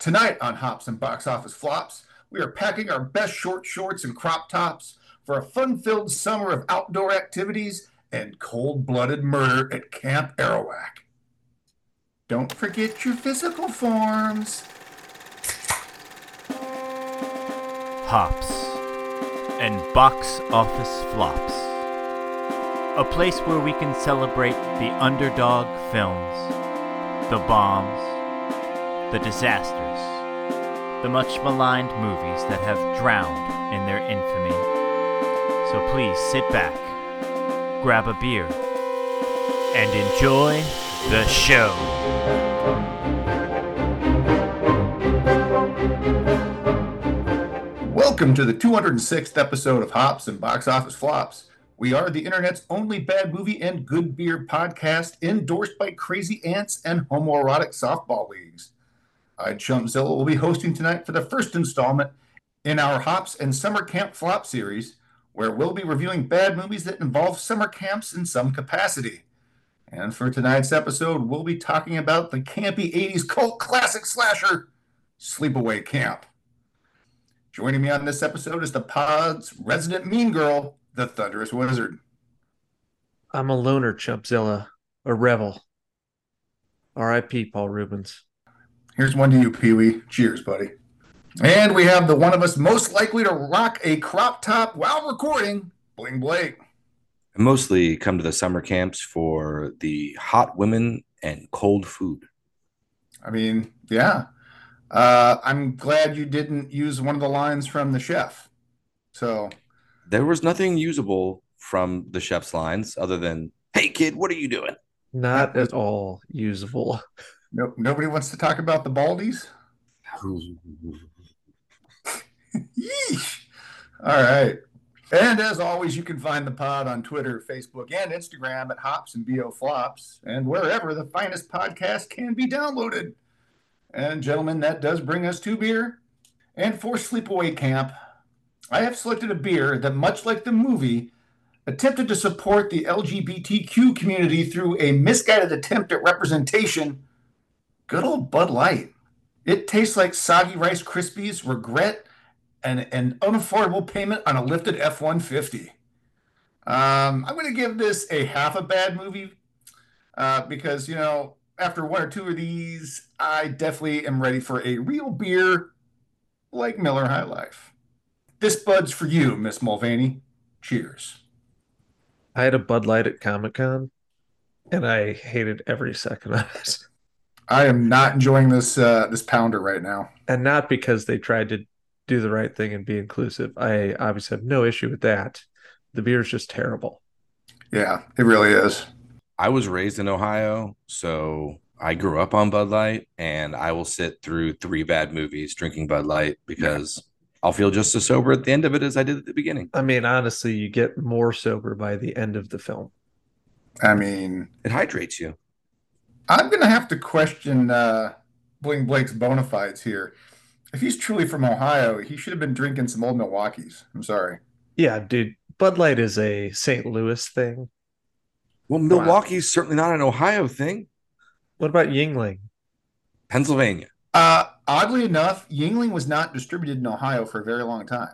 Tonight on Hops and Box Office Flops, we are packing our best short shorts and crop tops for a fun-filled summer of outdoor activities and cold-blooded murder at Camp Arawak. Don't forget your physical forms. Hops and Box Office Flops. A place where we can celebrate the underdog films, the bombs, the disasters, the much maligned movies that have drowned in their infamy. So please sit back, grab a beer, and enjoy the show. Welcome to the 206th episode of Hops and Box Office Flops. We are the internet's only bad movie and good beer podcast, endorsed by Crazy Ants and homoerotic softball leagues. I, Chumpzilla, will be hosting tonight for the first installment in our Hops and Summer Camp Flop series, where we'll be reviewing bad movies that involve summer camps in some capacity. And for tonight's episode, we'll be talking about the campy 80s cult classic slasher, Sleepaway Camp. Joining me on this episode is the pod's resident mean girl, the Thunderous Wizard. I'm a loner, Chumpzilla, a rebel. R.I.P. Paul Reubens. Here's one to you, Pee-wee. Cheers, buddy. And we have the one of us most likely to rock a crop top while recording, Bling Blake. I mostly come to the summer camps for the hot women and cold food. I mean, yeah. I'm glad you didn't use one of the lines from the chef. So there was nothing usable from the chef's lines other than, hey, kid, what are you doing? Not at all usable. Nope, nobody wants to talk about the Baldies? Yeesh. All right. And as always, you can find the pod on Twitter, Facebook, and Instagram at Hops and BO Flops, and wherever the finest podcast can be downloaded. And gentlemen, that does bring us to beer. And for Sleepaway Camp, I have selected a beer that, much like the movie, attempted to support the LGBTQ community through a misguided attempt at representation. Good old Bud Light. It tastes like soggy Rice Krispies, regret, and an unaffordable payment on a lifted F-150. I'm going to give this a half a bad movie because, you know, after one or two of these, I definitely am ready for a real beer like Miller High Life. This Bud's for you, Miss Mulvaney. Cheers. I had a Bud Light at Comic-Con, and I hated every second of it. I am not enjoying this pounder right now. And not because they tried to do the right thing and be inclusive. I obviously have no issue with that. The beer is just terrible. Yeah, it really is. I was raised in Ohio, so I grew up on Bud Light, and I will sit through three bad movies drinking Bud Light because I'll feel just as sober at the end of it as I did at the beginning. I mean, honestly, you get more sober by the end of the film. I mean, it hydrates you. I'm going to have to question Bling Blake's bona fides here. If he's truly from Ohio, he should have been drinking some old Milwaukees. I'm sorry. Yeah, dude. Bud Light is a St. Louis thing. Well, Milwaukee's certainly not an Ohio thing. What about Yingling? Pennsylvania. Oddly enough, Yingling was not distributed in Ohio for a very long time.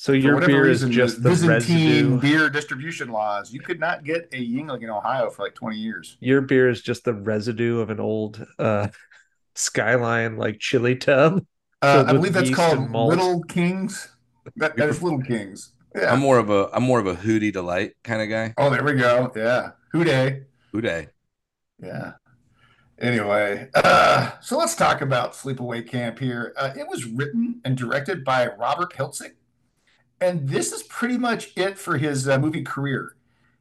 So your beer is just the Byzantine beer distribution laws. You could not get a Yingling in Ohio for like 20 years. Your beer is just the residue of an old Skyline like chili tub. I believe that's called Little Kings. That is Little Kings. Yeah. I'm more of a Hootie Delight kind of guy. Oh, there we go. Yeah, Hootie. Yeah. Anyway, so let's talk about Sleepaway Camp here. It was written and directed by Robert Hiltzik. And this is pretty much it for his movie career.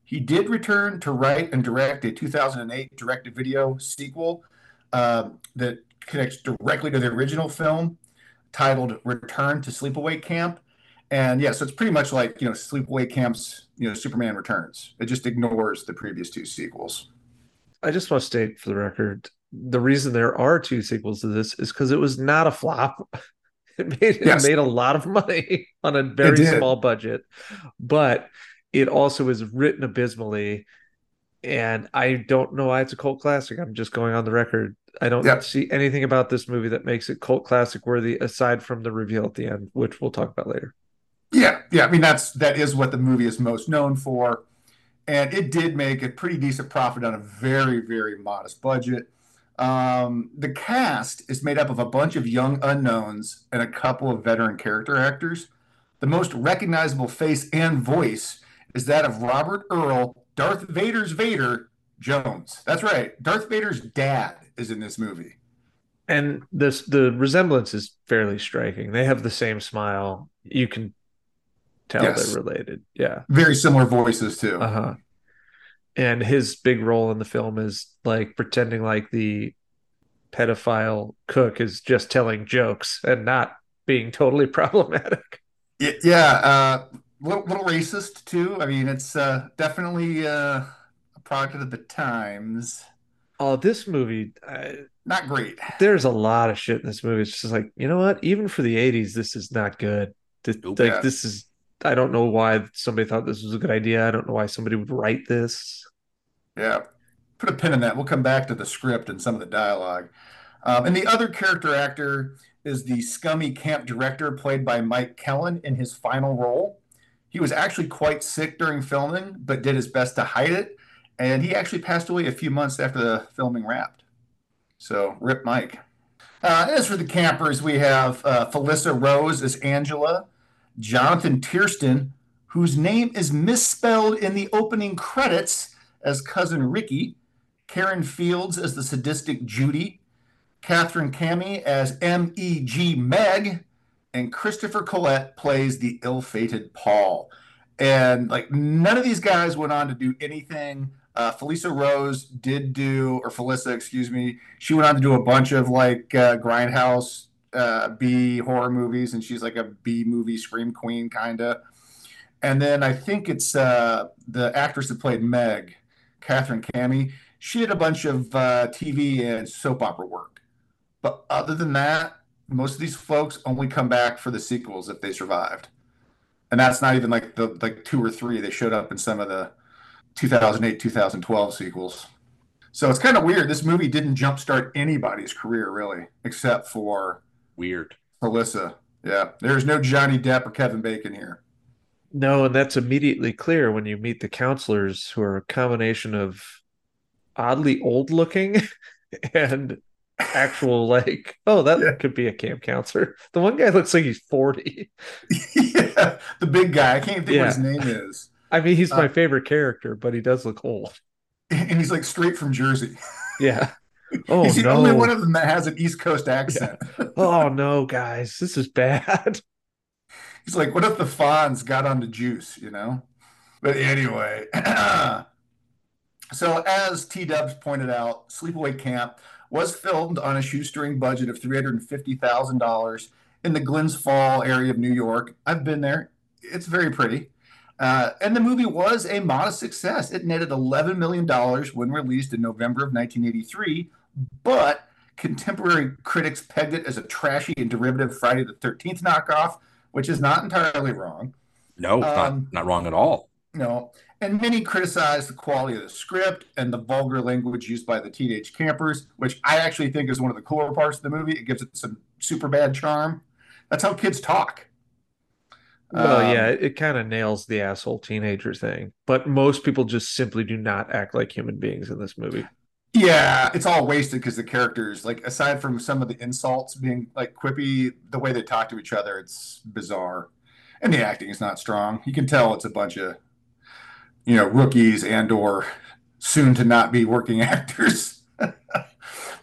He did return to write and direct a 2008 direct-to-video sequel that connects directly to the original film titled Return to Sleepaway Camp. And yeah, so it's pretty much like, you know, Sleepaway Camp's, you know, Superman Returns. It just ignores the previous two sequels. I just want to state for the record, the reason there are two sequels to this is because it was not a flop. It made a lot of money on a very small budget, but it also is written abysmally, and I don't know why it's a cult classic. I'm just going on the record. I don't see anything about this movie that makes it cult classic worthy aside from the reveal at the end, which we'll talk about later. Yeah. Yeah. I mean, that is what the movie is most known for. And it did make a pretty decent profit on a very, very modest budget. The cast is made up of a bunch of young unknowns and a couple of veteran character actors. The most recognizable face and voice is that of Robert Earl, Darth Vader's Vader, Jones. That's right. Darth Vader's dad is in this movie. And the resemblance is fairly striking. They have the same smile. You can tell they're related. Yeah. Very similar voices too. Uh-huh. And his big role in the film is like pretending like the pedophile cook is just telling jokes and not being totally problematic. Yeah. Little racist too. I mean, it's definitely a product of the times. Oh, this movie. Not great. There's a lot of shit in this movie. It's just like, you know what? Even for the 80s, this is not good. This is, I don't know why somebody thought this was a good idea. I don't know why somebody would write this. Yeah. Put a pin in that. We'll come back to the script and some of the dialogue. And the other character actor is the scummy camp director played by Mike Kellin in his final role. He was actually quite sick during filming, but did his best to hide it. And he actually passed away a few months after the filming wrapped. So, rip Mike. As for the campers, we have Felissa Rose as Angela, Jonathan Tiersten, whose name is misspelled in the opening credits as Cousin Ricky, Karen Fields as the sadistic Judy, Catherine Cammie as M.E.G. Meg, and Christopher Collette plays the ill-fated Paul. And like none of these guys went on to do anything. Felissa, she went on to do a bunch of like Grindhouse B horror movies, and she's like a B movie scream queen kind of. And then I think it's the actress that played Meg, Catherine Cammie. She did a bunch of TV and soap opera work. But other than that, most of these folks only come back for the sequels if they survived. And that's not even like the two or three. They showed up in some of the 2008, 2012 sequels. So it's kind of weird. This movie didn't jumpstart anybody's career, really, except for weird Felissa. Yeah. There's no Johnny Depp or Kevin Bacon here. No, and that's immediately clear when you meet the counselors, who are a combination of oddly old looking and actual like, oh, that could be a camp counselor. The one guy looks like he's 40. Yeah, the big guy. I can't think what his name is. I mean, he's my favorite character, but he does look old. And he's like straight from Jersey. Yeah. Oh, he's the only one of them that has an East Coast accent. Yeah. Oh, no, guys. This is bad. He's like, what if the Fonz got onto Juice, you know? But anyway. So as T-Dubs pointed out, Sleepaway Camp was filmed on a shoestring budget of $350,000 in the Glens Falls area of New York. I've been there. It's very pretty. And the movie was a modest success. It netted $11 million when released in November of 1983, but contemporary critics pegged it as a trashy and derivative Friday the 13th knockoff, which is not entirely wrong. No, not wrong at all. No. And many criticized the quality of the script and the vulgar language used by the teenage campers, which I actually think is one of the cooler parts of the movie. It gives it some super bad charm. That's how kids talk. Well, yeah, it kind of nails the asshole teenager thing. But most people just simply do not act like human beings in this movie. Yeah, it's all wasted because the characters, like, aside from some of the insults being, like, quippy, the way they talk to each other, it's bizarre. And the acting is not strong. You can tell it's a bunch of, you know, rookies and or soon-to-not-be working actors.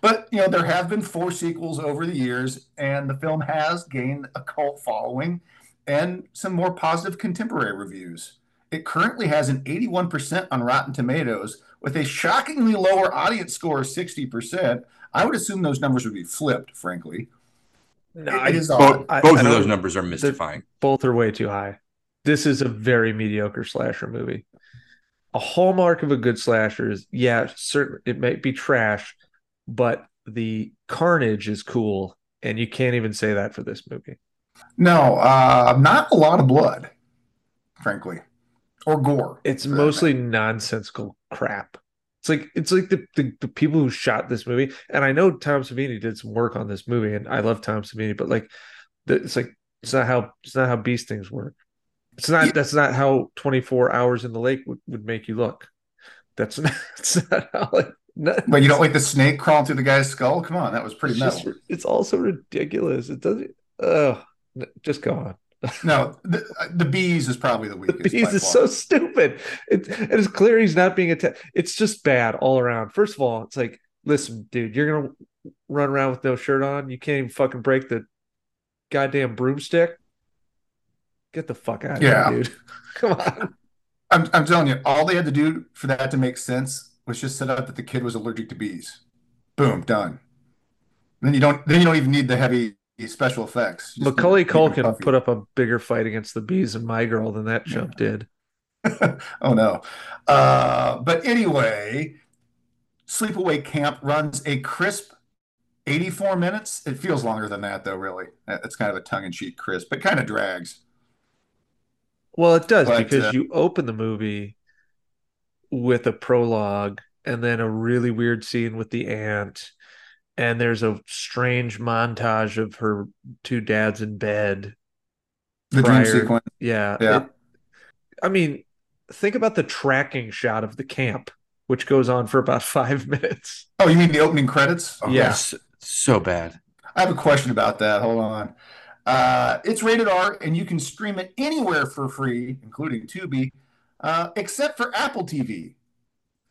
But, you know, there have been 4 sequels over the years, and the film has gained a cult following and some more positive contemporary reviews. It currently has an 81% on Rotten Tomatoes with a shockingly lower audience score of 60%. I would assume those numbers would be flipped, frankly. No, both of those numbers are mystifying. Both are way too high. This is a very mediocre slasher movie. A hallmark of a good slasher is, yeah, certainly it might be trash, but the carnage is cool, and you can't even say that for this movie. No, not a lot of blood, frankly, or gore. It's mostly nonsensical crap. It's like the people who shot this movie, and I know Tom Savini did some work on this movie, and I love Tom Savini, but it's not how beast things work. That's not how 24 hours in the lake would make you look. That's not how. But you don't like the snake crawling through the guy's skull? Come on, that was pretty metal. It's also ridiculous. It doesn't. Just go on. No, the bees is probably the weakest. The bees is so stupid. It is clear he's not being attacked. It's just bad all around. First of all, it's like, listen, dude, you're gonna run around with no shirt on. You can't even fucking break the goddamn broomstick. Get the fuck out of here, dude. Come on. I'm telling you, all they had to do for that to make sense was just set up that the kid was allergic to bees. Boom, done. Then you don't even need the heavy special effects. Just Macaulay Culkin put up a bigger fight against the bees in My Girl than that chump did. Oh no. But anyway, Sleepaway Camp runs a crisp 84 minutes. It feels longer than that though, really. It's kind of a tongue-in-cheek crisp, but kind of drags. Well, it does, because you open the movie with a prologue and then a really weird scene with the aunt. And there's a strange montage of her two dads in bed. The dream sequence. Yeah. I mean, think about the tracking shot of the camp, which goes on for about 5 minutes. Oh, you mean the opening credits? Oh, yes. So bad. I have a question about that. Hold on. It's rated R, and you can stream it anywhere for free, including Tubi, except for Apple TV.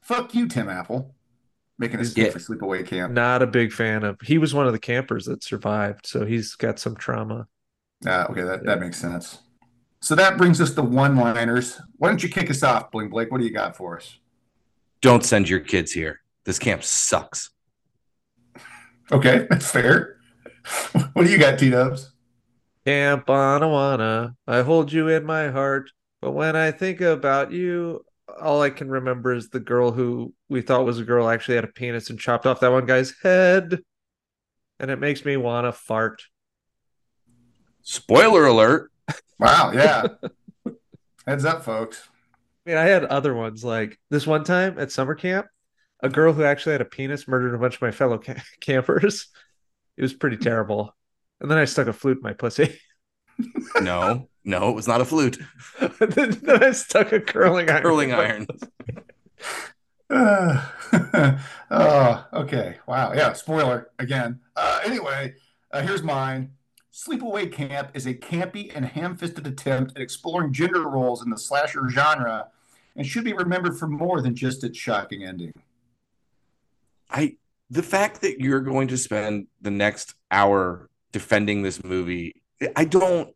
Fuck you, Tim Apple. Making a skip for Sleepaway Camp. Not a big fan of. He was one of the campers that survived, so he's got some trauma. Okay, that makes sense. So that brings us to one-liners. Why don't you kick us off, Bling Blake? What do you got for us? Don't send your kids here. This camp sucks. Okay, that's fair. What do you got, T-Dubs? Camp Onawana, I hold you in my heart, but when I think about you, all I can remember is the girl who we thought was a girl actually had a penis and chopped off that one guy's head, and it makes me want to fart. Spoiler alert. Wow, yeah. Heads up, folks. I mean, I had other ones, like this one time at summer camp, a girl who actually had a penis murdered a bunch of my fellow campers. It was pretty terrible. And then I stuck a flute in my pussy. No, it was not a flute. Then I stuck a curling iron. Curling iron. Oh, okay. Wow. Yeah, spoiler again. Anyway, here's mine. Sleepaway Camp is a campy and ham-fisted attempt at exploring gender roles in the slasher genre and should be remembered for more than just its shocking ending. The fact that you're going to spend the next hour defending this movie, I don't.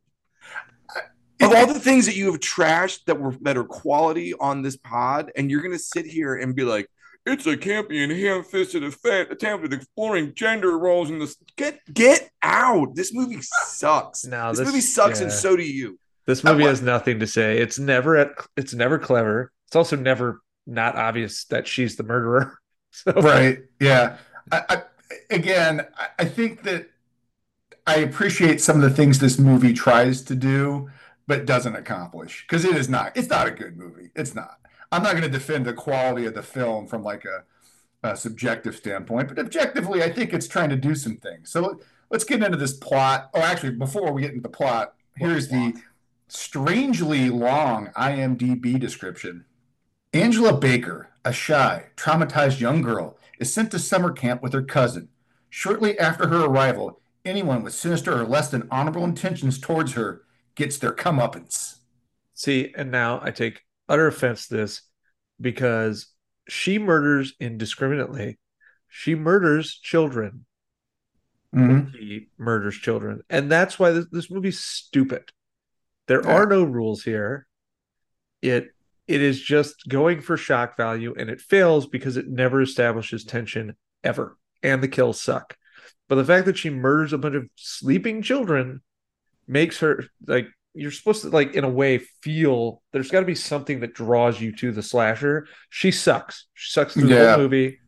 Of all the things that you have trashed that are quality on this pod, and you're gonna sit here and be like, "It's a campy and ham-fisted attempt at exploring gender roles in this." Get out! This movie sucks. No, this movie sucks, and so do you. This movie has nothing to say. It's never clever. It's also never not obvious that she's the murderer. So. Right? Yeah. I think that. I appreciate some of the things this movie tries to do, but doesn't accomplish, because it's not a good movie. It's not. I'm not going to defend the quality of the film from like a subjective standpoint, but objectively, I think it's trying to do some things. So let's get into this plot. Oh, actually, before we get into the plot, here's the strangely long IMDb description. Angela Baker, a shy, traumatized young girl, is sent to summer camp with her cousin. Shortly after her arrival, anyone with sinister or less than honorable intentions towards her gets their comeuppance. See, and now I take utter offense to this, because she murders indiscriminately. She murders children. Mm-hmm. She murders children. And that's why this movie's stupid. There are no rules here. It is just going for shock value, and it fails because it never establishes tension ever. And the kills suck. But the fact that she murders a bunch of sleeping children makes her, like, you're supposed to, like, in a way, feel there's got to be something that draws you to the slasher. She sucks. She sucks through the whole movie.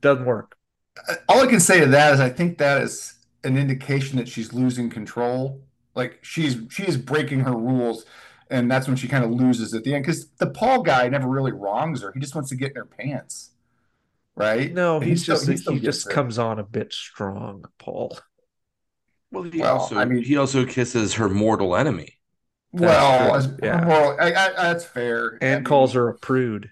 Doesn't work. All I can say to that is I think that is an indication that she's losing control. Like, she is breaking her rules. And that's when she kind of loses at the end, because the Paul guy never really wrongs her. He just wants to get in her pants, right? No, he just comes on a bit strong, Paul. Well, he also kisses her mortal enemy. Well, that's fair. And calls her a prude.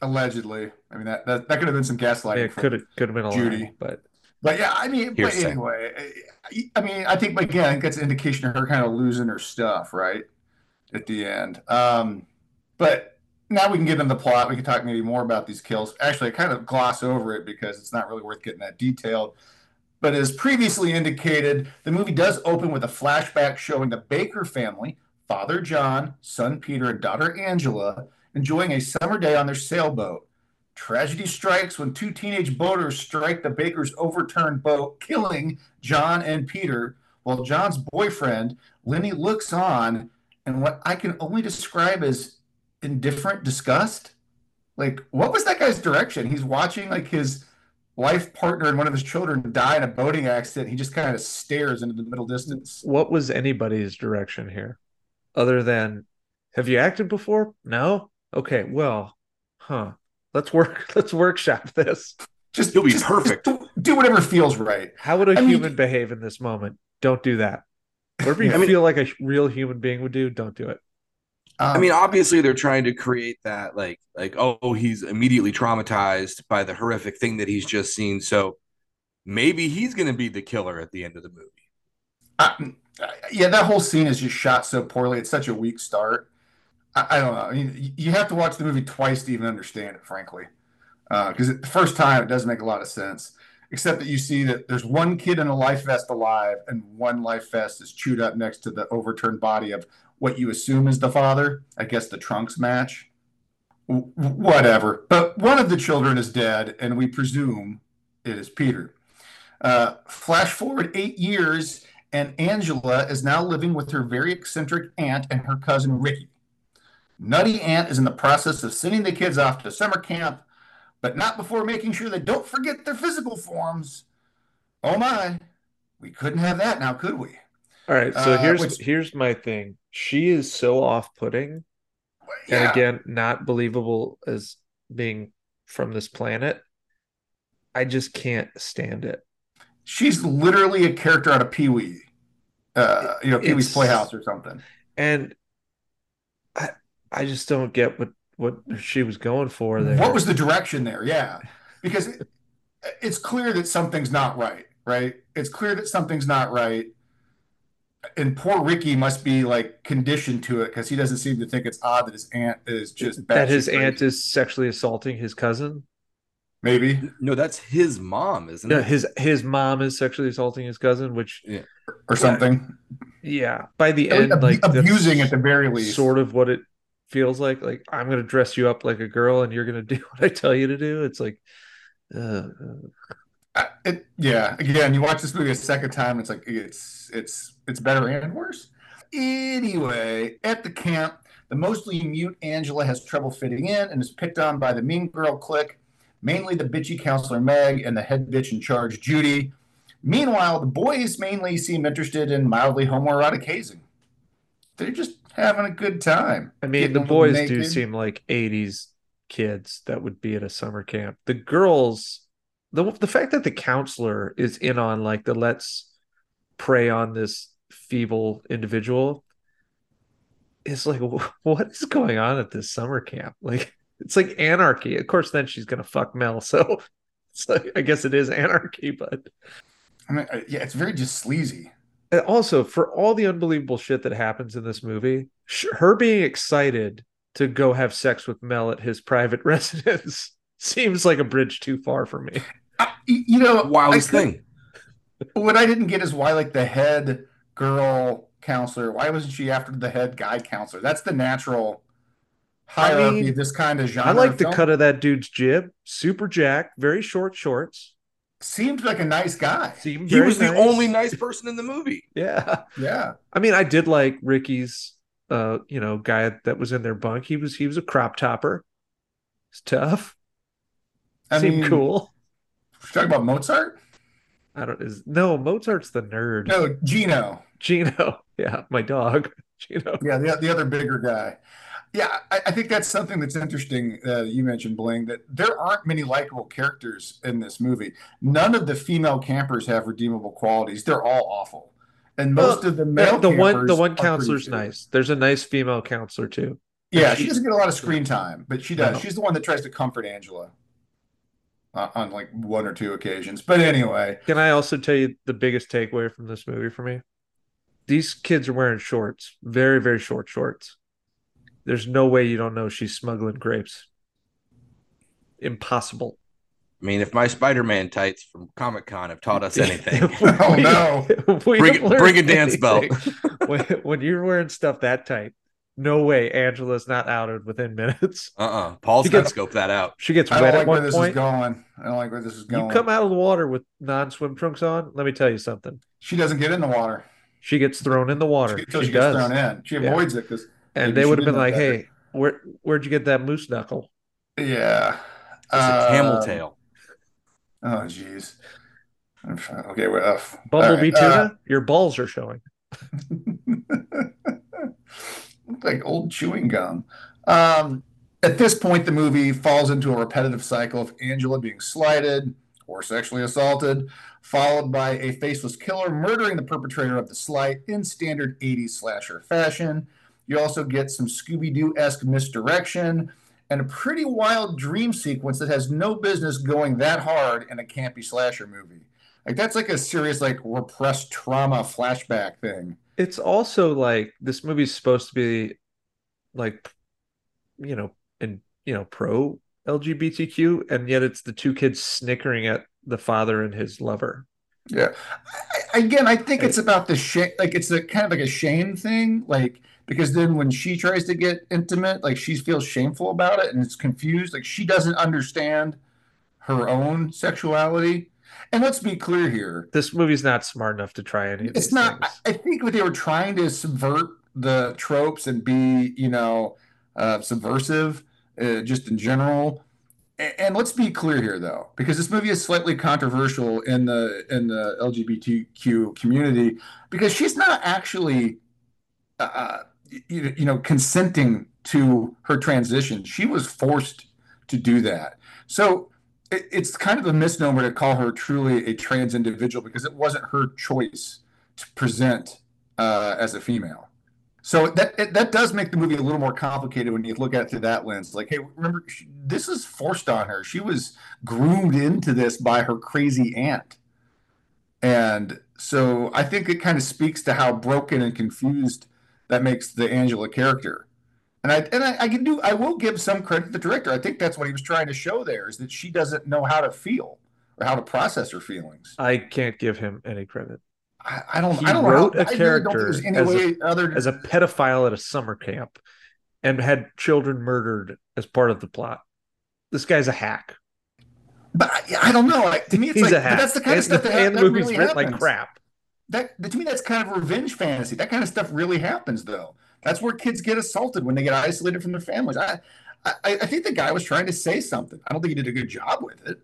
Allegedly, I mean that could have been some gaslighting. It could have been a Judy, lie, but yeah, I mean, but anyway, I mean, I think again, that's an indication of her kind of losing her stuff, right, at the end. But now we can get into the plot. We can talk maybe more about these kills. Actually, I kind of gloss over it because it's not really worth getting that detailed. But as previously indicated, the movie does open with a flashback showing the Baker family, Father John, son Peter, and daughter Angela, enjoying a summer day on their sailboat. Tragedy strikes when two teenage boaters strike the Baker's overturned boat, killing John and Peter, while John's boyfriend, Lenny, looks on in what I can only describe as indifferent disgust. Like, what was that guy's direction? He's watching, like, his life partner and one of his children die in a boating accident. He just kind of stares into the middle distance. What was anybody's direction here? Other than, have you acted before? No? Okay, well, huh. Let's workshop this. You'll be perfect. Do whatever feels right. How would a human behave in this moment? Don't do that. Whatever you feel like a real human being would do, don't do it. I mean, obviously they're trying to create that like, oh, he's immediately traumatized by the horrific thing that he's just seen. So maybe he's going to be the killer at the end of the movie. Yeah, that whole scene is just shot so poorly. It's such a weak start. I don't know. I mean, you have to watch the movie twice to even understand it, frankly, because the first time it doesn't make a lot of sense, except that you see that there's one kid in a life vest alive and one life vest is chewed up next to the overturned body of what you assume is the father. I guess the trunks match. Whatever. But one of the children is dead, and we presume it is Peter. Flash forward 8 years, and Angela is now living with her very eccentric aunt and her cousin Ricky. Nutty aunt is in the process of sending the kids off to summer camp, but not before making sure they don't forget their physical forms. Oh my, we couldn't have that now, could we? All right, so here's my thing. She is so off-putting, and again, not believable as being from this planet. I just can't stand it. She's literally a character out of Pee-wee, Pee-wee's Playhouse or something. And I just don't get what she was going for there. What was the direction there? Yeah, because it's clear that something's not right, right? It's clear that something's not right. And poor Ricky must be like conditioned to it because he doesn't seem to think it's odd that his aunt is just bad. That his aunt is sexually assaulting his cousin? Maybe. No, that's his mom, isn't it? His mom is sexually assaulting his cousin, which or something. Yeah. By the end, like abusing at the very least. Sort of what it feels like. Like, I'm gonna dress you up like a girl and you're gonna do what I tell you to do. It's like again, you watch this movie a second time and it's like it's better and worse. Anyway, at the camp, the mostly mute Angela has trouble fitting in and is picked on by the mean girl clique, mainly the bitchy counselor Meg and the head bitch in charge Judy. Meanwhile, the boys mainly seem interested in mildly homoerotic hazing. They're just having a good time. I mean, the boys do seem like 80s kids that would be at a summer camp. The girls... The fact that the counselor is in on like the let's prey on this feeble individual is like, what is going on at this summer camp? Like, it's like anarchy. Of course, then she's going to fuck Mel. So it's like, I guess it is anarchy, but I mean, yeah, it's very just sleazy. And also, for all the unbelievable shit that happens in this movie, her being excited to go have sex with Mel at his private residence seems like a bridge too far for me. Wildest thing. What I didn't get is why, like, the head girl counselor, why wasn't she after the head guy counselor? That's the natural hierarchy of this kind of genre. I like the cut of that dude's jib. Super jacked, very short shorts. Seemed like a nice guy. He was the only nice person in the movie. Yeah. Yeah. I mean, I did like Ricky's, guy that was in their bunk. He was a crop topper. It's tough. Seemed cool. You're talking about Mozart? Mozart's the nerd. No, Gino. Gino. Yeah, my dog, Gino. Yeah, the other bigger guy. Yeah, I think that's something that's interesting you mentioned, Bling, that there aren't many likable characters in this movie. None of the female campers have redeemable qualities. They're all awful. And most of the male the one counselor's nice. There's a nice female counselor, too. Yeah, she doesn't get a lot of screen time, but she does. No. She's the one that tries to comfort Angela on like one or two occasions. But anyway. Can I also tell you the biggest takeaway from this movie for me? These kids are wearing shorts. Very, very short shorts. There's no way you don't know she's smuggling grapes. Impossible. I mean, if my Spider-Man tights from Comic-Con have taught us anything. Bring a dance belt. When you're wearing stuff that tight, no way Angela's not outed within minutes. Paul's got to scope that out. She gets wet at one point. I don't like where this is going. You come out of the water with non-swim trunks on, let me tell you something. She doesn't get in the water. She gets thrown in the water. She does. Gets thrown in. She avoids it because... And they would have been like, "Hey, where'd you get that moose knuckle?" Yeah, it's a camel tail. Oh, jeez. Okay, well, bumblebee tuna. Your balls are showing. Like old chewing gum. At this point, the movie falls into a repetitive cycle of Angela being slighted or sexually assaulted, followed by a faceless killer murdering the perpetrator of the slight in standard 80s slasher fashion. You also get some Scooby-Doo-esque misdirection and a pretty wild dream sequence that has no business going that hard in a campy slasher movie. Like that's like a serious like repressed trauma flashback thing. It's also like this movie's supposed to be like, you know, and you know, pro LGBTQ, and yet it's the two kids snickering at the father and his lover. Yeah. I think it's about the shame. Like it's a kind of like a shame thing. Like, because then when she tries to get intimate, like she feels shameful about it and it's confused. Like she doesn't understand her own sexuality. And let's be clear here. This movie's not smart enough to try any of these things. I think what they were trying to subvert the tropes and be, you know, subversive just in general. And let's be clear here, though, because this movie is slightly controversial in the LGBTQ community, because she's not actually, consenting to her transition. She was forced to do that. So it's kind of a misnomer to call her truly a trans individual, because it wasn't her choice to present as a female. So that does make the movie a little more complicated when you look at it through that lens. Like, hey, remember, this is forced on her. She was groomed into this by her crazy aunt. And so I think it kind of speaks to how broken and confused that makes the Angela character. And I will give some credit to the director. I think that's what he was trying to show there, is that she doesn't know how to feel or how to process her feelings. I can't give him any credit. He wrote a character as a pedophile at a summer camp and had children murdered as part of the plot. This guy's a hack. But I don't know. Like, to me, it's a hack. But that's the kind of stuff that movie's really written like crap. That to me, that's kind of a revenge fantasy. That kind of stuff really happens, though. That's where kids get assaulted when they get isolated from their families. I think the guy was trying to say something. I don't think he did a good job with it.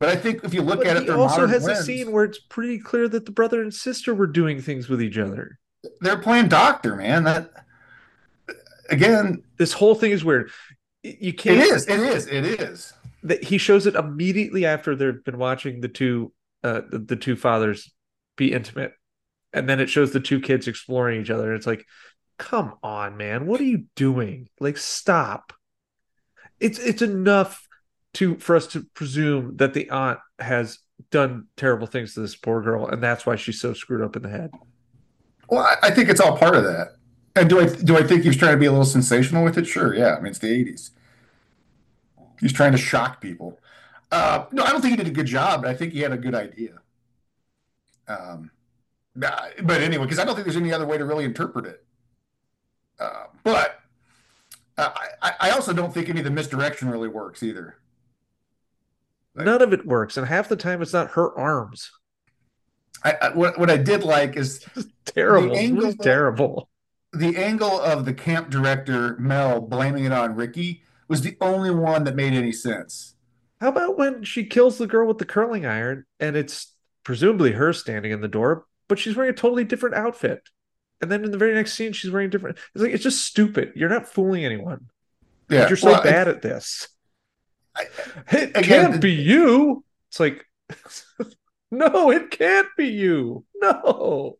But I think if you look at it, he also has a scene where it's pretty clear that the brother and sister were doing things with each other. They're playing doctor, man. That again, this whole thing is weird. You can't. It is. That he shows it immediately after they've been watching the two fathers be intimate, and then it shows the two kids exploring each other. It's like, come on, man, what are you doing? Like, stop. It's enough. For us to presume that the aunt has done terrible things to this poor girl, and that's why she's so screwed up in the head. Well, I think it's all part of that. And do I think he's trying to be a little sensational with it? Sure, yeah. I mean, it's the 80s. He's trying to shock people. No, I don't think he did a good job, but I think he had a good idea. But anyway, because I don't think there's any other way to really interpret it. I also don't think any of the misdirection really works either. None of it works, and half the time it's not her arms. What I did like is terrible. The angle of the camp director Mel blaming it on Ricky was the only one that made any sense. How about when she kills the girl with the curling iron, and it's presumably her standing in the door, but she's wearing a totally different outfit. And then in the very next scene, she's wearing different. It's like, it's just stupid. You're not fooling anyone. Yeah, but you're so bad at this. It can't be you. It's like, no, it can't be you. No.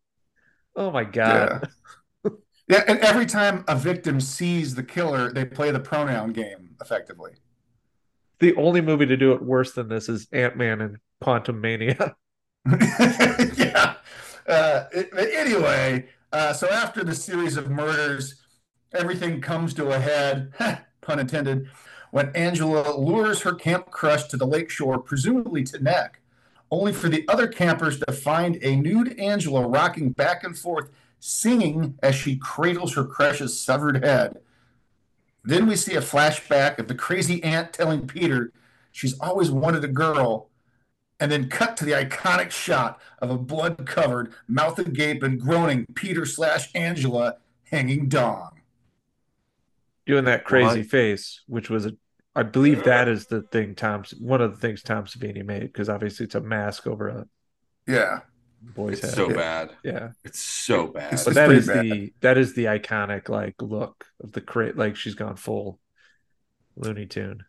Oh my God. Yeah. Yeah, and every time a victim sees the killer, they play the pronoun game effectively. The only movie to do it worse than this is Ant-Man and Quantumania. Yeah. Anyway, so after the series of murders, everything comes to a head, pun intended, when Angela lures her camp crush to the lakeshore, presumably to neck, only for the other campers to find a nude Angela rocking back and forth, singing as she cradles her crush's severed head. Then we see a flashback of the crazy aunt telling Peter she's always wanted a girl, and then cut to the iconic shot of a blood-covered, mouth agape and groaning Peter/Angela hanging dong. Doing that crazy face, which was, I believe that is the thing one of the things Tom Savini made, because obviously it's a mask over a boy's head. So bad. Yeah. It's so bad. But that is the iconic look of the crate, she's gone full Looney Tune.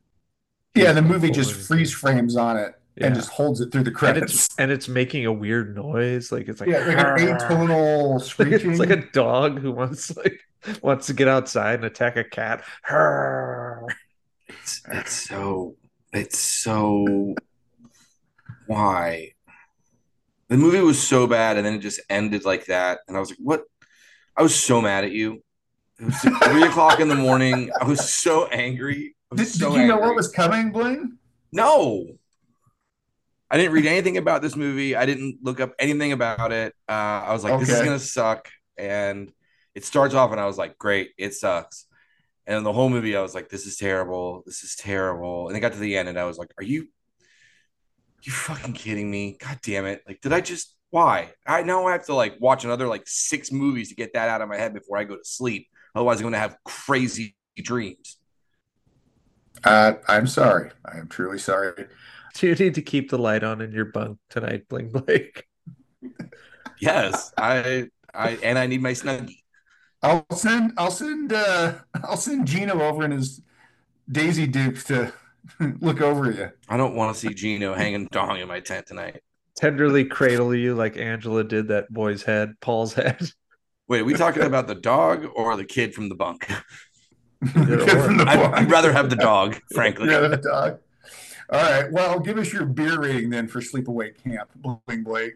Yeah, the movie just freeze frames on it. Yeah. And just holds it through the credits. And it's making a weird noise. It's like, like an atonal screeching. It's like a dog who wants to get outside and attack a cat. It's so why? The movie was so bad, and then it just ended like that. And I was like, what? I was so mad at you. It was 3 o'clock in the morning. I was so angry. Did you know what was coming, Blaine? No. I didn't read anything about this movie. I didn't look up anything about it. I was like, this is going to suck. And it starts off and I was like, great, it sucks. And the whole movie, I was like, this is terrible. This is terrible. And it got to the end and I was like, are you fucking kidding me? God damn it. Why? I have to watch another 6 movies to get that out of my head before I go to sleep. Otherwise, I'm going to have crazy dreams. I'm sorry. I am truly sorry. Do you need to keep the light on in your bunk tonight, Bling Blake? Yes, I need my Snuggie. I'll send Gino over in his Daisy Dukes to look over you. I don't want to see Gino hanging dong in my tent tonight. Tenderly cradle you like Angela did that boy's head, Paul's head. Wait, are we talking about the dog or the kid from the bunk? I'd rather have the dog, frankly. Rather the dog. All right. Well, give us your beer rating then for Sleepaway Camp, Bling Blake.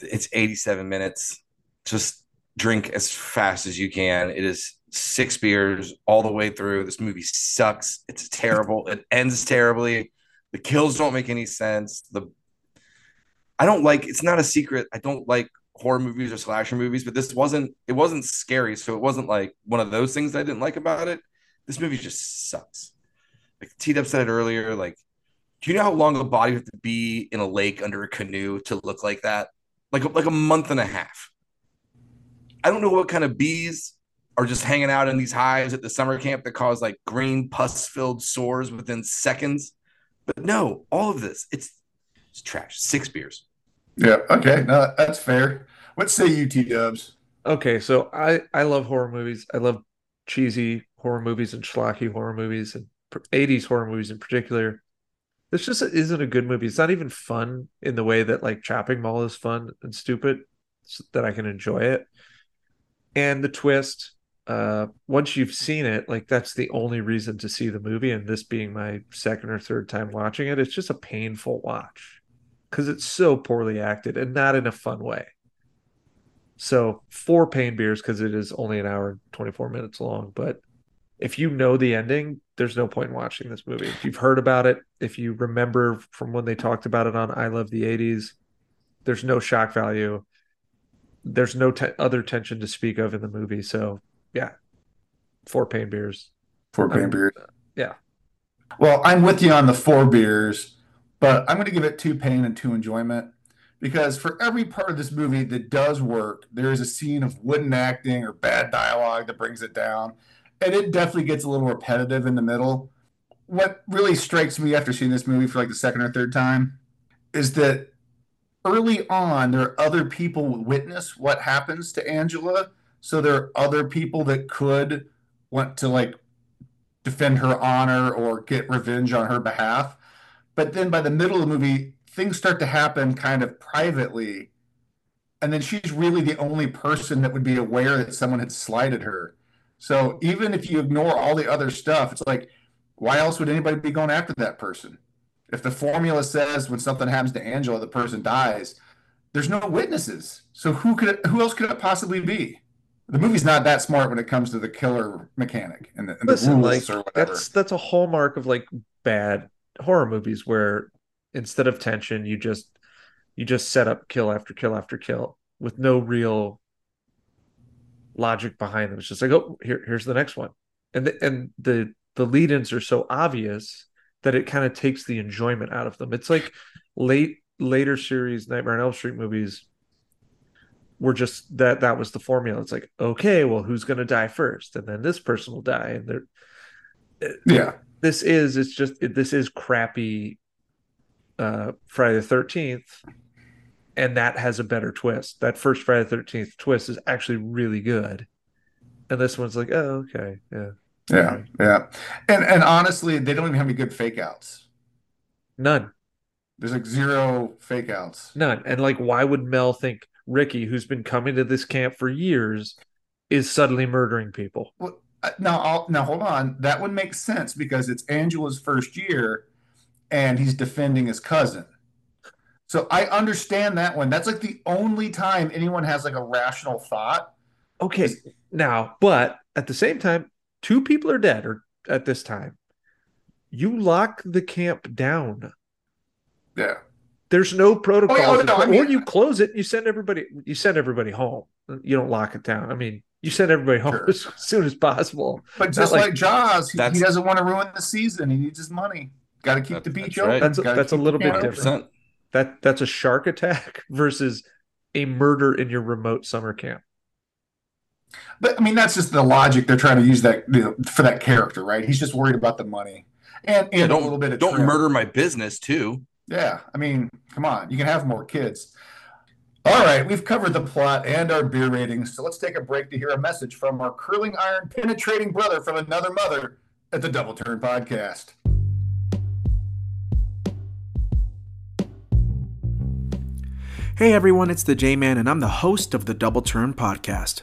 It's 87 minutes. Just drink as fast as you can. It is 6 beers all the way through. This movie sucks. It's terrible. It ends terribly. The kills don't make any sense. It's not a secret. I don't like horror movies or slasher movies, but it wasn't scary. So it wasn't one of those things I didn't like about it. This movie just sucks. T-Dub said it earlier, do you know how long a body would have to be in a lake under a canoe to look like that? Like a month and a half. I don't know what kind of bees are just hanging out in these hives at the summer camp that cause green pus-filled sores within seconds. But no, all of this, it's trash. 6 beers. Yeah, okay. No, that's fair. What say you, T-Dubs? Okay, so I love horror movies. I love cheesy horror movies and schlocky horror movies and 80s horror movies in particular. This just isn't a good movie. It's not even fun in the way that Chopping Mall is fun and stupid, so that I can enjoy it. And the twist, once you've seen it, that's the only reason to see the movie. And this being my second or third time watching it, it's just a painful watch because it's so poorly acted and not in a fun way. So 4 pain beers because it is only an hour and 24 minutes long, but if you know the ending, there's no point in watching this movie. If you've heard about it, if you remember from when they talked about it on I Love the 80s, there's no shock value. There's no other tension to speak of in the movie. So, yeah, 4 pain beers. 4 pain beers. Yeah. Well, I'm with you on the 4 beers, but I'm going to give it 2 pain and 2 enjoyment because for every part of this movie that does work, there is a scene of wooden acting or bad dialogue that brings it down. And it definitely gets a little repetitive in the middle. What really strikes me after seeing this movie for the second or third time is that early on, there are other people who witness what happens to Angela. So there are other people that could want to, like, defend her honor or get revenge on her behalf. But then by the middle of the movie, things start to happen kind of privately. And then she's really the only person that would be aware that someone had slighted her. So even if you ignore all the other stuff, it's like, why else would anybody be going after that person? If the formula says when something happens to Angela, the person dies, there's no witnesses. So who else could it possibly be? The movie's not that smart when it comes to the killer mechanic and the rules, like, or whatever. That's a hallmark of, like, bad horror movies, where instead of tension, you just set up kill after kill after kill with no real logic behind them. It's just like, oh, here's the next one, and the lead-ins are so obvious that it kind of takes the enjoyment out of them. It's like later series Nightmare on Elm Street movies were just that was the formula. It's like, okay, well, who's going to die first, and then this person will die, and this is crappy Friday the 13th, and that has a better twist. That first Friday the 13th twist is actually really good, and this one's like, oh, okay, yeah. Yeah, yeah. And honestly, they don't even have any good fake outs. None. There's like zero fake outs. None. And like, why would Mel think Ricky, who's been coming to this camp for years, is suddenly murdering people? Well, now hold on. That would make sense because it's Angela's first year and he's defending his cousin. So I understand that one. That's like the only time anyone has like a rational thought. Okay. Now, but at the same time, two people are dead or at this time. You lock the camp down. Yeah. There's no protocol. You close it and you send everybody home. You don't lock it down. I mean, you send everybody home as soon as possible. But just like Jaws, he doesn't want to ruin the season. He needs his money. Got to keep the beach open. Right. That's a little bit different. That's a shark attack versus a murder in your remote summer camp. But I mean, that's just the logic they're trying to use that, you know, for that character, right? He's just worried about the money and a little bit of don't murder my business too. Yeah, I mean, come on, you can have more kids. All right, we've covered the plot and our beer ratings, so let's take a break to hear a message from our curling iron penetrating brother from another mother at the Double Turn Podcast. Hey everyone, it's the J-Man, and I'm the host of the Double Turn Podcast.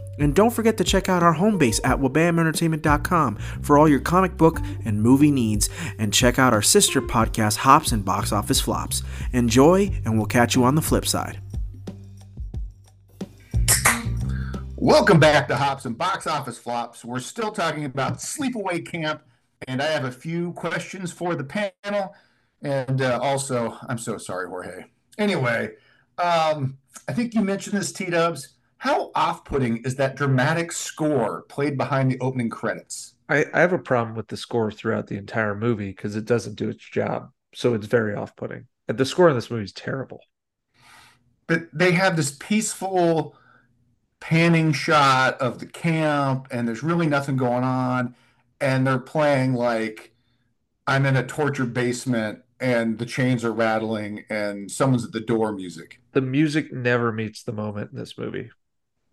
And don't forget to check out our home base at wabamentertainment.com for all your comic book and movie needs. And check out our sister podcast, Hops and Box Office Flops. Enjoy, and we'll catch you on the flip side. Welcome back to Hops and Box Office Flops. We're still talking about Sleepaway Camp, and I have a few questions for the panel. And also, I'm so sorry, Jorge. Anyway, I think you mentioned this, T-Dubs. How off-putting is that dramatic score played behind the opening credits? I have a problem with the score throughout the entire movie because it doesn't do its job. So it's very off-putting. And the score in this movie is terrible. But they have this peaceful panning shot of the camp, and there's really nothing going on. And they're playing like I'm in a torture basement and the chains are rattling and someone's at the door music. The music never meets the moment in this movie.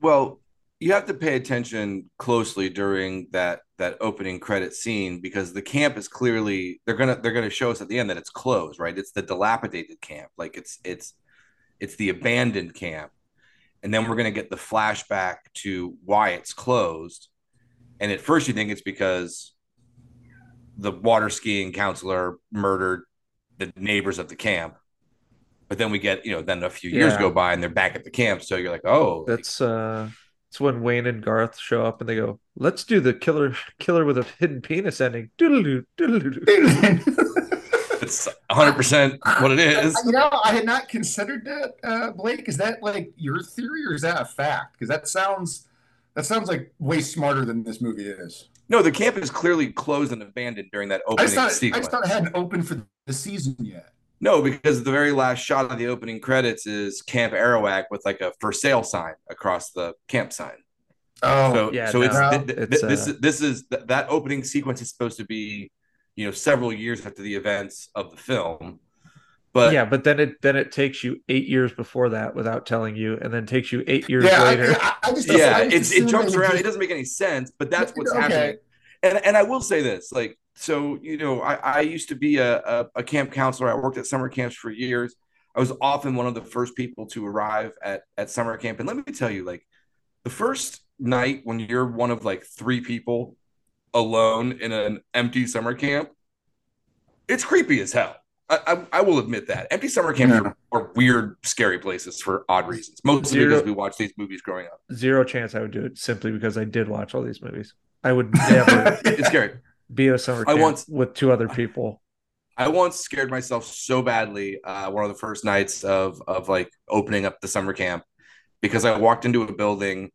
Well, you have to pay attention closely during that opening credit scene because the camp is clearly they're gonna show us at the end that it's closed, right? It's the dilapidated camp, like it's the abandoned camp, and then we're gonna get the flashback to why it's closed. And at first, you think it's because the water skiing counselor murdered the neighbors of the camp. But then we get, you know, then a few years go by and they're back at the camp. So you're like, oh, that's when Wayne and Garth show up and they go, let's do the killer with a hidden penis ending. Doodle-doo, doodle-doo. That's 100% what it is. You know, I had not considered that, Blake. Is that like your theory or is that a fact? Because that sounds That sounds like way smarter than this movie is. No, the camp is clearly closed and abandoned during that opening sequence. I just thought it hadn't opened for the season yet. No, because the very last shot of the opening credits is Camp Arawak with like a for sale sign across the camp sign. Oh, so, yeah. So no, this is that opening sequence is supposed to be, you know, several years after the events of the film. But yeah, but then it takes you 8 years before that without telling you, and then takes you 8 years later. It jumps around. It doesn't make any sense, but that's what's happening. And I will say this, like, so, you know, I used to be a camp counselor. I worked at summer camps for years. I was often one of the first people to arrive at summer camp. And let me tell you, like, the first night when you're one of like three people alone in an empty summer camp, it's creepy as hell. I will admit that. Empty summer camps are weird, scary places for odd reasons. Mostly because we watched these movies growing up. Zero chance I would do it, simply because I did watch all these movies. I would never. It's scary. Be a summer camp with two other people. I once scared myself so badly one of the first nights of like opening up the summer camp, because I walked into a building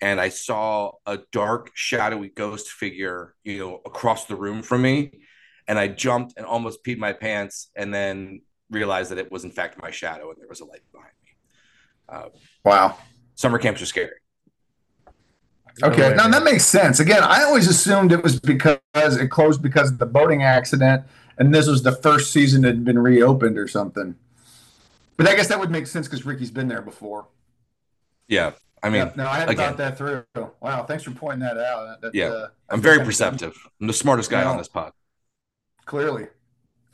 and I saw a dark, shadowy ghost figure, you know, across the room from me, and I jumped and almost peed my pants, and then realized that it was in fact my shadow and there was a light behind me. Wow, summer camps are scary. Okay, no, that makes sense. Again, I always assumed it was because it closed because of the boating accident, and this was the first season that had been reopened or something. But I guess that would make sense because Ricky's been there before. Yeah, I mean, no, I hadn't thought that through. Wow, thanks for pointing that out. I'm very perceptive. I'm the smartest guy on this pod. Clearly.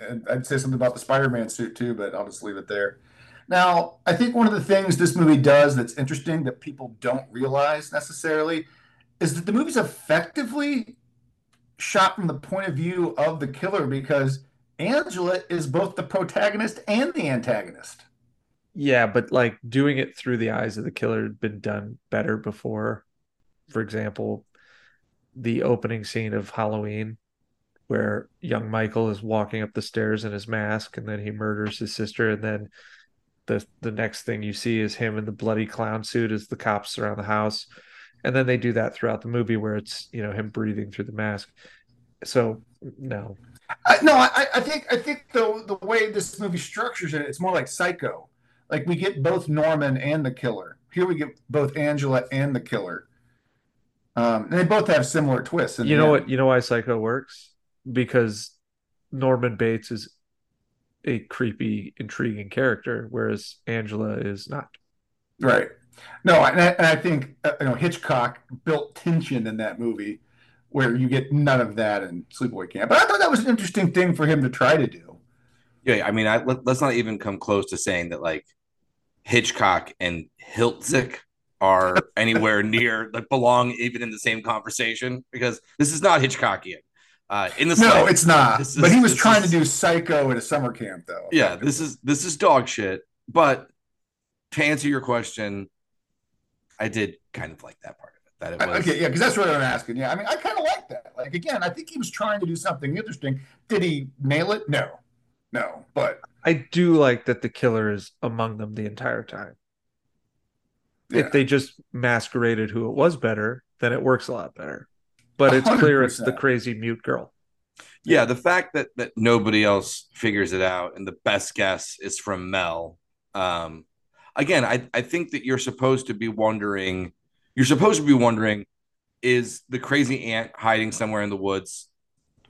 And I'd say something about the Spider-Man suit too, but I'll just leave it there. Now, I think one of the things this movie does that's interesting that people don't realize necessarily is that the movie's effectively shot from the point of view of the killer, because Angela is both the protagonist and the antagonist. Yeah, but like doing it through the eyes of the killer had been done better before. For example, the opening scene of Halloween, where young Michael is walking up the stairs in his mask, and then he murders his sister, and then the next thing you see is him in the bloody clown suit as the cops surround the house. And then they do that throughout the movie where it's, you know, him breathing through the mask. So no. I think the way this movie structures it, it's more like Psycho. Like we get both Norman and the killer. Here we get both Angela and the killer. And they both have similar twists. You know why Psycho works? Because Norman Bates is a creepy, intriguing character, whereas Angela is not. Right. No, and I think Hitchcock built tension in that movie, where you get none of that in Sleepaway Camp. But I thought that was an interesting thing for him to try to do. Yeah, I mean, let's not even come close to saying that like Hitchcock and Hiltzik are anywhere near like belong even in the same conversation, because this is not Hitchcockian. It's not. But he was trying to do Psycho at a summer camp, though. Yeah, this is dog shit. But to answer your question, I did kind of like that part of it. That it was okay, yeah, because that's what I'm asking. Yeah, I mean, I kind of like that. Like again, I think he was trying to do something interesting. Did he nail it? No. But I do like that the killer is among them the entire time. Yeah. If they just masqueraded who it was better, then it works a lot better. But it's 100%. Clear it's the crazy mute girl. Yeah, the fact that nobody else figures it out and the best guess is from Mel. Again, I think that you're supposed to be wondering, is the crazy aunt hiding somewhere in the woods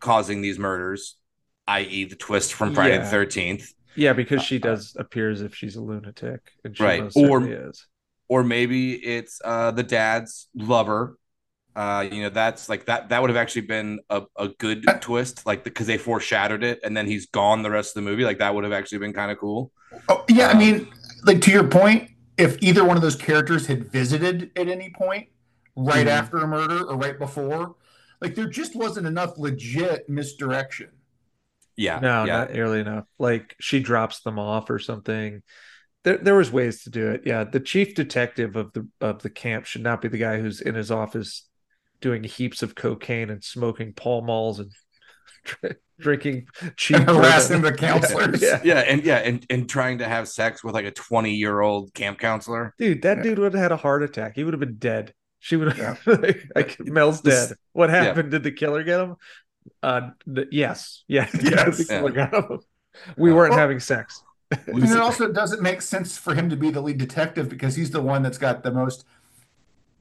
causing these murders, i.e. the twist from Friday the 13th? Yeah, because she does appear as if she's a lunatic. And she right. Or maybe it's the dad's lover. That's like that would have actually been a good twist, like because they foreshadowed it and then he's gone the rest of the movie. Like that would have actually been kind of cool. Oh, yeah. I mean, like to your point, if either one of those characters had visited at any point right after a murder or right before, like there just wasn't enough legit misdirection. Yeah. No, not nearly enough. Like she drops them off or something. There was ways to do it. Yeah. The chief detective of the camp should not be the guy who's in his office doing heaps of cocaine and smoking Pall Malls and drinking cheap and harassing the counselors. And trying to have sex with like a 20-year-old camp counselor. Dude, that dude would have had a heart attack. He would have been dead. She would like Mel's dead. What happened? Did the killer get him? Yes. The killer got him. We weren't having sex. And it also doesn't make sense for him to be the lead detective because he's the one that's got the most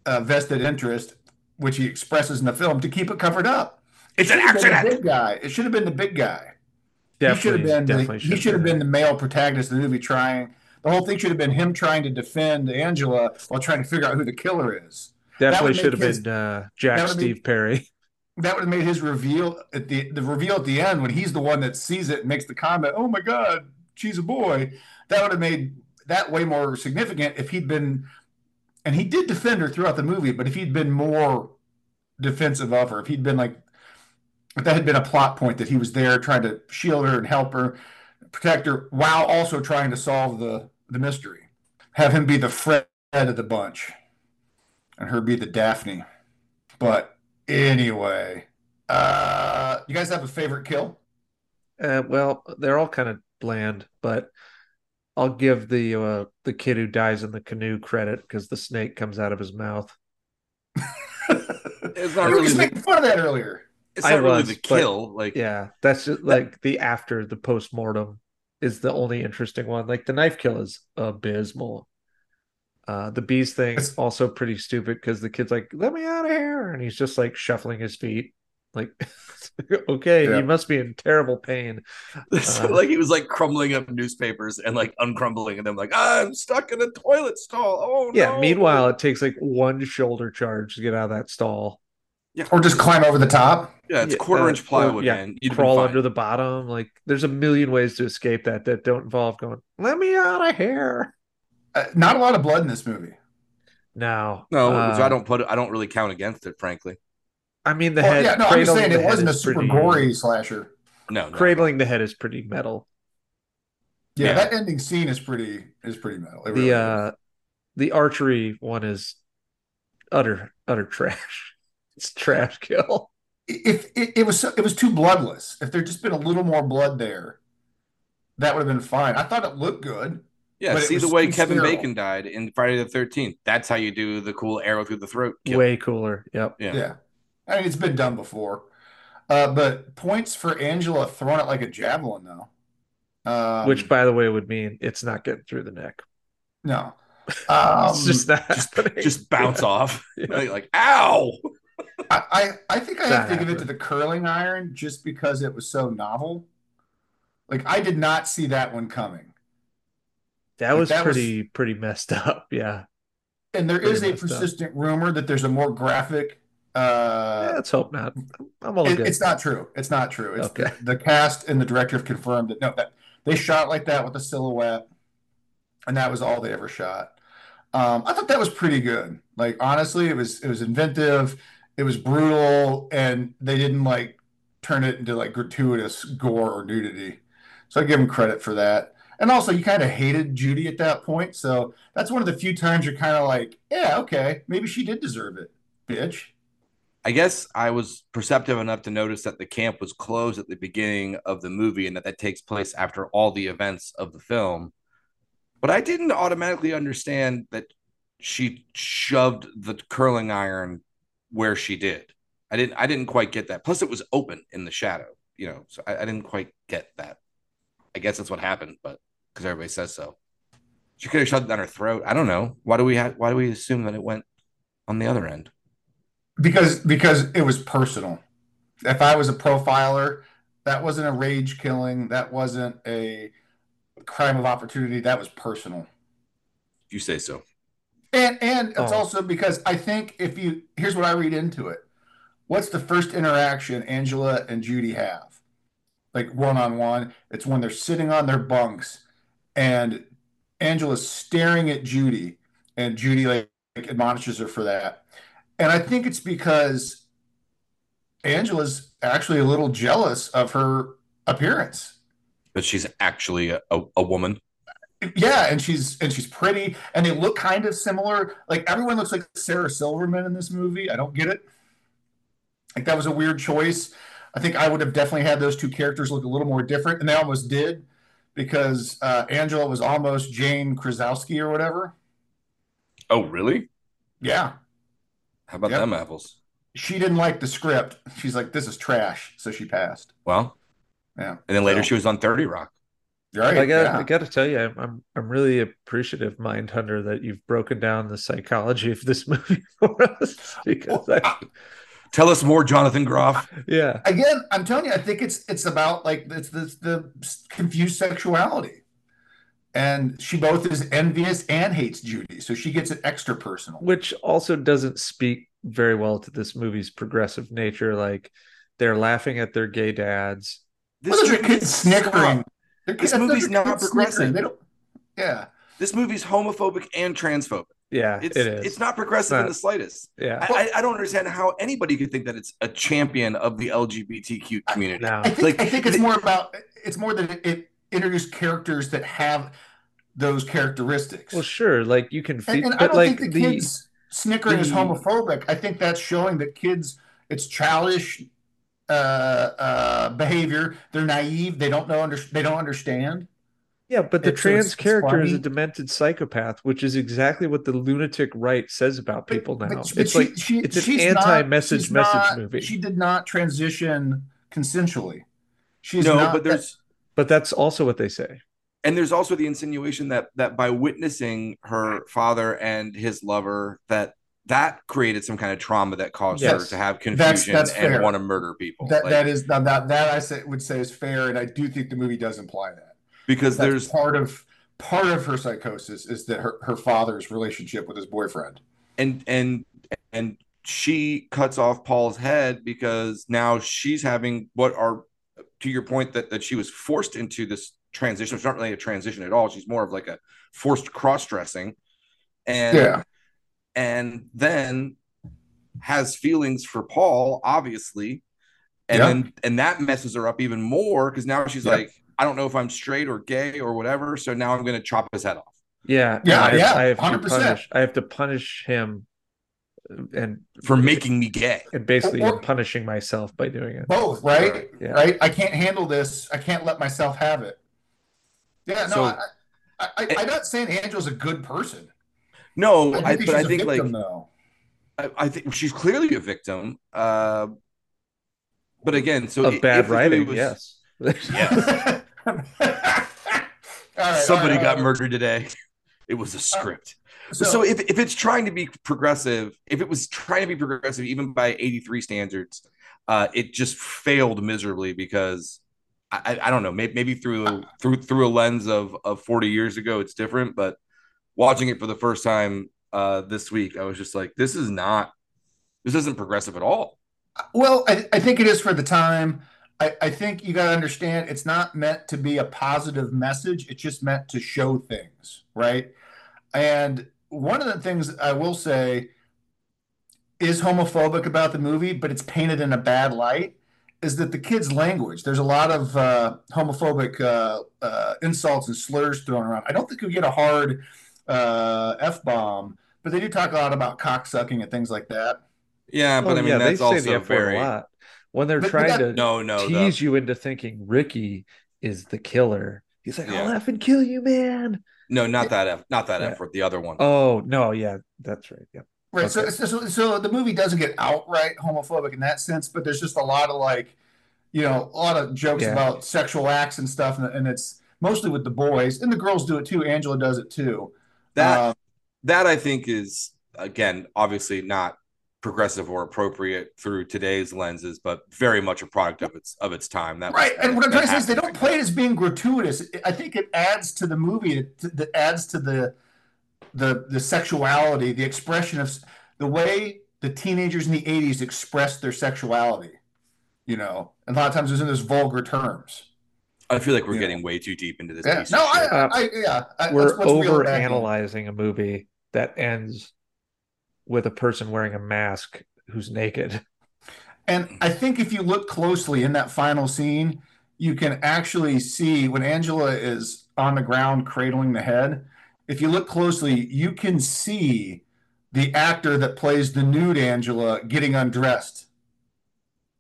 vested interest, which he expresses in the film, to keep it covered up. It's an accident. Big guy. It should have been the big guy. Definitely, he should have been the male protagonist of the movie. The whole thing should have been him trying to defend Angela while trying to figure out who the killer is. Definitely should have been Steve Perry. That would have made his reveal at the reveal at the end when he's the one that sees it and makes the comment, "Oh my God, she's a boy." That would have made that way more significant if he'd been, and he did defend her throughout the movie, but if he'd been more defensive of her, if he'd been like, if that had been a plot point that he was there trying to shield her and help her, protect her, while also trying to solve the mystery. Have him be the Fred of the bunch and her be the Daphne. But anyway, you guys have a favorite kill? Well, they're all kind of bland, but I'll give the kid who dies in the canoe credit because the snake comes out of his mouth. You were just making fun of that earlier. It's not really the kill. That's just like the post-mortem is the only interesting one. Like the knife kill is abysmal. The bees thing is also pretty stupid because the kid's like, "Let me out of here," and he's just like shuffling his feet. Like, okay, he must be in terrible pain. He was like crumbling up newspapers and like uncrumbling, and then like, "I'm stuck in a toilet stall." Oh yeah. No. Meanwhile, it takes like one shoulder charge to get out of that stall. Yeah. Or just climb over the top. Yeah, it's quarter-inch plywood, man. You'd crawl under the bottom. Like, there's a million ways to escape that don't involve going, "Let me out of here." Not a lot of blood in this movie. No, which I don't really count against it, frankly. I mean, the head. Yeah, no, I'm just saying it wasn't a super gory slasher. No, cradling the head is pretty metal. Yeah, that ending scene is pretty metal. The archery one is utter trash. It's trash kill. It was too bloodless. If there'd just been a little more blood there, that would have been fine. I thought it looked good. Yeah, see the way Kevin Bacon died in Friday the 13th. That's how you do the cool arrow through the throat kill. Way cooler. Yep. Yeah. I mean, it's been done before. But points for Angela throwing it like a javelin, though. Which, by the way, would mean it's not getting through the neck. No. It's just that. Just bounce off. Yeah. Like, ow! I think I have to give it to the curling iron just because it was so novel. Like, I did not see that one coming. That was pretty messed up, yeah. And there is a persistent rumor that there's a more graphic... let's hope not. I'm all good. It's not true. It's not true. It's okay. The cast and the director have confirmed it. No, that they shot like that with a silhouette, and that was all they ever shot. I thought that was pretty good. Like, honestly, it was inventive. It was brutal, and they didn't like turn it into like gratuitous gore or nudity. So I give them credit for that. And also, you kind of hated Judy at that point, so that's one of the few times you're kind of like, yeah, okay, maybe she did deserve it, bitch. I guess I was perceptive enough to notice that the camp was closed at the beginning of the movie and that takes place after all the events of the film. But I didn't automatically understand that she shoved the curling iron where she did. I didn't quite get that. Plus, it was open in the shadow, so I didn't quite get that. I guess that's what happened, but because everybody says so. She could have shoved it down her throat. I don't know. Why do we assume that it went on the other end? Because it was personal. If I was a profiler, that wasn't a rage killing. That wasn't a crime of opportunity. That was personal. You say so. And it's also because I think here's what I read into it. What's the first interaction Angela and Judy have? Like one-on-one. It's when they're sitting on their bunks and Angela's staring at Judy and Judy like admonishes her for that. And I think it's because Angela's actually a little jealous of her appearance. But she's actually a woman. Yeah, and she's pretty, and they look kind of similar. Like, everyone looks like Sarah Silverman in this movie. I don't get it. Like, that was a weird choice. I think I would have definitely had those two characters look a little more different, and they almost did, because Angela was almost Jane Krasowski or whatever. Oh, really? Yeah. How about them apples? She didn't like the script. She's like, this is trash. So she passed. Well, yeah. And then later she was on 30 Rock. Right. I got to tell you, I'm really appreciative, Mindhunter, that you've broken down the psychology of this movie for us. Because tell us more, Jonathan Groff. Yeah. Again, I'm telling you, I think it's about like the confused sexuality, and she both is envious and hates Judy, so she gets it extra personal, which also doesn't speak very well to this movie's progressive nature. Like they're laughing at their gay dads. Those are kids snickering. This movie's not progressive. Yeah. This movie's homophobic and transphobic. Yeah, it is. It's not progressive in the slightest. Yeah. I don't understand how anybody could think that it's a champion of the LGBTQ community. I think it's more about, it's more that it introduced characters that have those characteristics. Well, sure. Like you can feel, but I don't think the kids snickering is homophobic. I think that's showing that kids, it's childish behavior. They're naive. They don't know. They don't understand. Yeah, but the trans character is a demented psychopath, which is exactly what the lunatic right says about people now. It's an anti-message movie. She did not transition consensually. But that's also what they say. And there's also the insinuation that by witnessing her father and his lover, that created some kind of trauma that caused her to have confusion and want to murder people. That I would say is fair, and I do think the movie does imply that, because there's part of her psychosis is that her father's relationship with his boyfriend, and she cuts off Paul's head because now she's having what are, to your point, that she was forced into this transition. It's not really a transition at all. She's more of like a forced cross-dressing, and and then has feelings for Paul, obviously. And then that messes her up even more, because now she's like, I don't know if I'm straight or gay or whatever, so now I'm going to chop his head off. Yeah. Yeah. I have to punish him and for making me gay. And basically I'm punishing myself by doing it. Both, right? Yeah. Right. I can't handle this. I can't let myself have it. Yeah. No, so, I'm not saying Angela's a good person. No, I think she's clearly a victim. But again, so bad writing. Yes. Somebody got murdered today. It was a script. So if it's trying to be progressive, if it was trying to be progressive, even by '83 standards, it just failed miserably, because I don't know. Maybe through a lens of 40 years ago, it's different, but. Watching it for the first time this week, I was just like, this isn't progressive at all. Well, I think it is for the time. I think you got to understand, it's not meant to be a positive message. It's just meant to show things, right? And one of the things I will say is homophobic about the movie, but it's painted in a bad light, is that the kids' language. There's a lot of homophobic insults and slurs thrown around. I don't think you get a hard... F-bomb, but they do talk a lot about cocksucking and things like that. Yeah, but I mean, that's also very... a lot. When they're trying to tease you into thinking Ricky is the killer, he's like, I'll F and kill you, man. No, not that F word, the other one. Oh, no, yeah, that's right. Yeah. Right, okay. So the movie doesn't get outright homophobic in that sense, but there's just a lot of jokes about sexual acts and stuff, and it's mostly with the boys, and the girls do it too. Angela does it too. That I think is, again, obviously not progressive or appropriate through today's lenses, but very much a product of its time. And what I'm trying to say is they don't play it as being gratuitous. I think it adds to the movie. It adds to the sexuality, the expression of the way the teenagers in the 80s expressed their sexuality. You know, and a lot of times it was in those vulgar terms. I feel like we're getting way too deep into this. Yeah. Piece we're overanalyzing a movie that ends with a person wearing a mask who's naked. And I think if you look closely in that final scene, you can actually see when Angela is on the ground cradling the head. If you look closely, you can see the actor that plays the nude Angela getting undressed,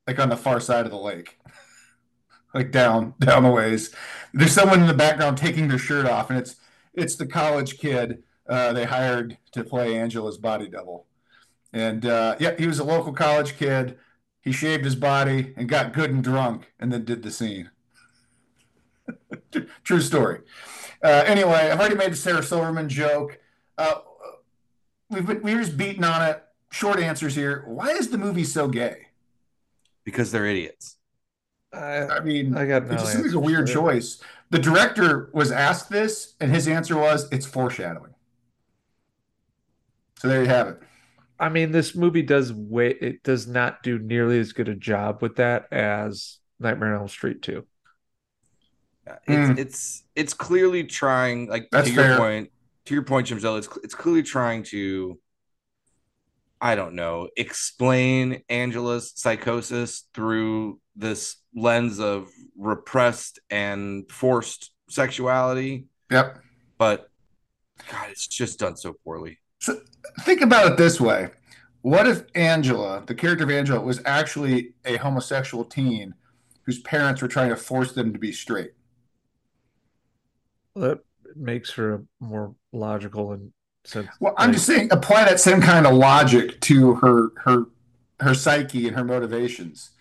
like on the far side of the lake. Like down a ways, there's someone in the background taking their shirt off, and it's the college kid they hired to play Angela's body double. And yeah, he was a local college kid. He shaved his body and got good and drunk and then did the scene. True story. Anyway, I've already made the Sarah Silverman joke. We're just beating on it. Short answers here. Why is the movie so gay? Because they're idiots. I mean, I got no, it just seems like a weird choice. The director was asked this, and his answer was, it's foreshadowing. So there you have it. I mean, this movie does not do nearly as good a job with that as Nightmare on Elm Street 2. It's clearly trying, like, that's to your point, Jimzell, it's clearly trying to, I don't know, explain Angela's psychosis through this lens of repressed and forced sexuality. Yep. But God, it's just done so poorly. So think about it this way. What if Angela, the character of Angela, was actually a homosexual teen whose parents were trying to force them to be straight? Well, that makes her more logical and sensitive. Well, I'm just saying, apply that same kind of logic to her psyche and her motivations.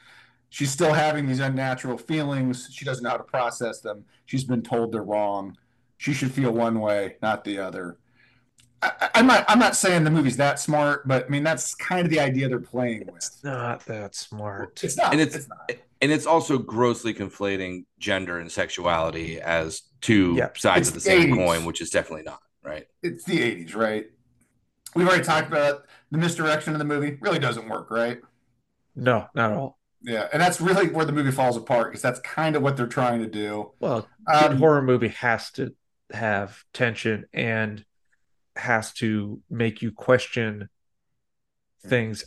She's still having these unnatural feelings. She doesn't know how to process them. She's been told they're wrong. She should feel one way, not the other. I'm not saying the movie's that smart, but I mean that's kind of the idea they're playing with. It's not that smart. It's not. And it's not. And it's also grossly conflating gender and sexuality as two sides of the same coin, which is definitely not right. It's the 80s, right? We've already talked about the misdirection of the movie. Really doesn't work, right? No, not at all. Yeah, and that's really where the movie falls apart because that's kind of what they're trying to do. Well, a horror movie has to have tension and has to make you question things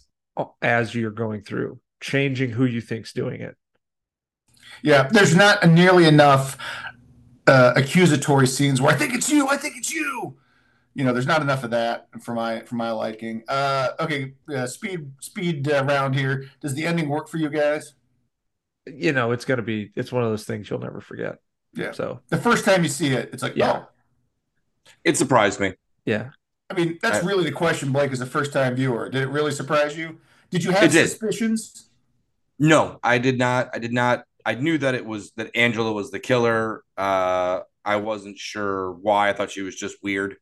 as you're going through, changing who you think's doing it. Yeah, there's not nearly enough accusatory scenes where I think it's you. You know, there's not enough of that for my liking. Okay, speed round here. Does the ending work for you guys? You know, it's one of those things you'll never forget. Yeah. So the first time you see it, it's like, oh, it surprised me. Yeah. I mean, that's really the question, Blake, as a first-time viewer. Did it really surprise you? Did you have suspicions? No, I did not. I knew that that Angela was the killer. I wasn't sure why. I thought she was just weird.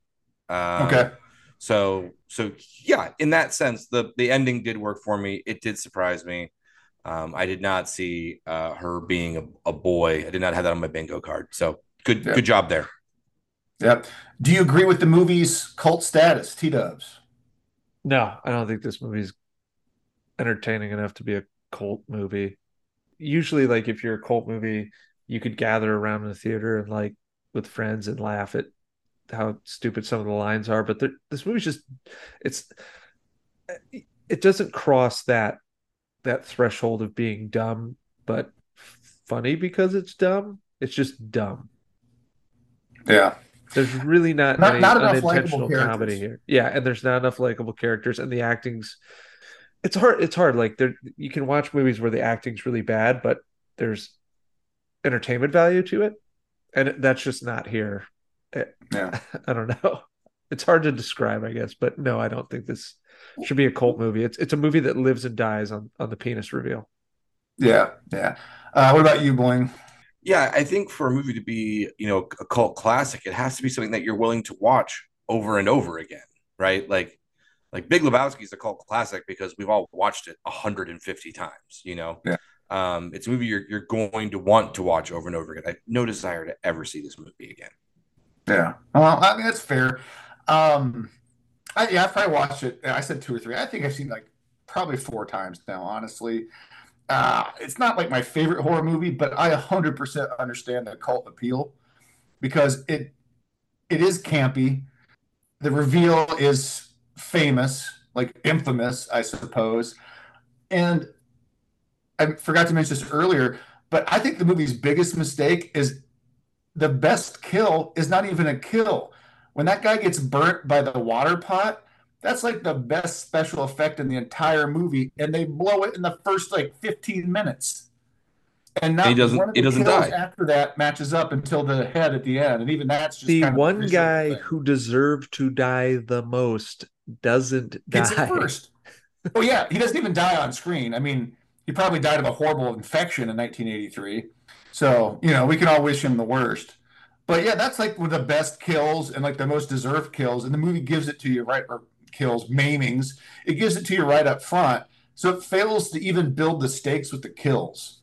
Okay. So yeah, in that sense, the ending did work for me. It did surprise me. I did not see her being a boy. I did not have that on my bingo card. So good job there. Yep. Do you agree with the movie's cult status, T-Dubs? No, I don't think this movie's entertaining enough to be a cult movie. Usually, like, if you're a cult movie, you could gather around in the theater and, like, with friends and laugh at how stupid some of the lines are. But this movie's just, it doesn't cross that threshold of being dumb, but funny because it's dumb. It's just dumb. Yeah. There's really not enough unintentional comedy here. Yeah, and there's not enough likable characters, and the acting's it's hard. Like, there, you can watch movies where the acting's really bad, but there's entertainment value to it, and that's just not here. Yeah. I don't know. It's hard to describe, I guess, but no, I don't think this should be a cult movie. It's a movie that lives and dies on the penis reveal. Yeah, yeah. What about you, Boing? Yeah, I think for a movie to be, you know, a cult classic, it has to be something that you're willing to watch over and over again, right? Like Big Lebowski is a cult classic because we've all watched it 150 times, you know? Yeah. It's a movie you're going to want to watch over and over again. I have no desire to ever see this movie again. Yeah, well, I mean, that's fair. I probably watched it. I said 2 or 3. I think I've seen like probably 4 times now, honestly. It's not like my favorite horror movie, but I 100% understand the cult appeal because it is campy. The reveal is famous, like infamous, I suppose. And I forgot to mention this earlier, but I think the movie's biggest mistake is the best kill is not even a kill. When that guy gets burnt by the water pot, that's like the best special effect in the entire movie, and they blow it in the first like 15 minutes. And not one of the kills die. After that matches up until the head at the end, and even that's just the kind of one guy who deserved to die the most doesn't die. Gets it first. Oh yeah, he doesn't even die on screen. I mean, he probably died of a horrible infection in 1983. So, you know, we can all wish him the worst. But yeah, that's like one of the best kills and like the most deserved kills. And the movie gives it to you right, or kills, maimings. It gives it to you right up front. So it fails to even build the stakes with the kills.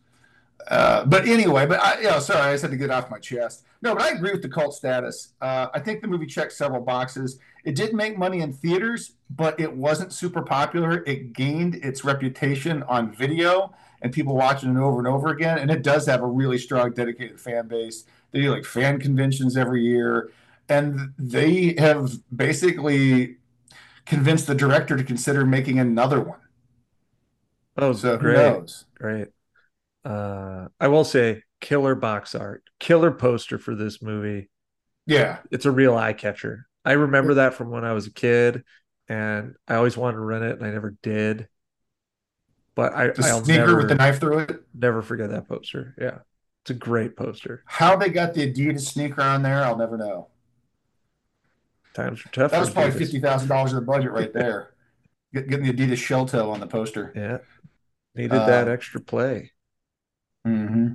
But anyway, but I, you know, sorry, I just had to get off my chest. No, but I agree with the cult status. I think the movie checked several boxes. It didn't make money in theaters, but it wasn't super popular. It gained its reputation on video and people watching it over and over again. And it does have a really strong, dedicated fan base. They do like fan conventions every year. And they have basically convinced the director to consider making another one. Oh, so great. Who knows? Great. I will say, killer box art, killer poster for this movie. Yeah. It's a real eye catcher. I remember that from when I was a kid, and I always wanted to rent it, and I never did. But I'll sneaker never, with the knife through it. Never forget that poster. Yeah, it's a great poster. How they got the Adidas sneaker on there, I'll never know. Times are tough. That was probably $50,000 of the budget right there. Getting the Adidas shell toe on the poster. Yeah, needed that extra play. Mm-hmm.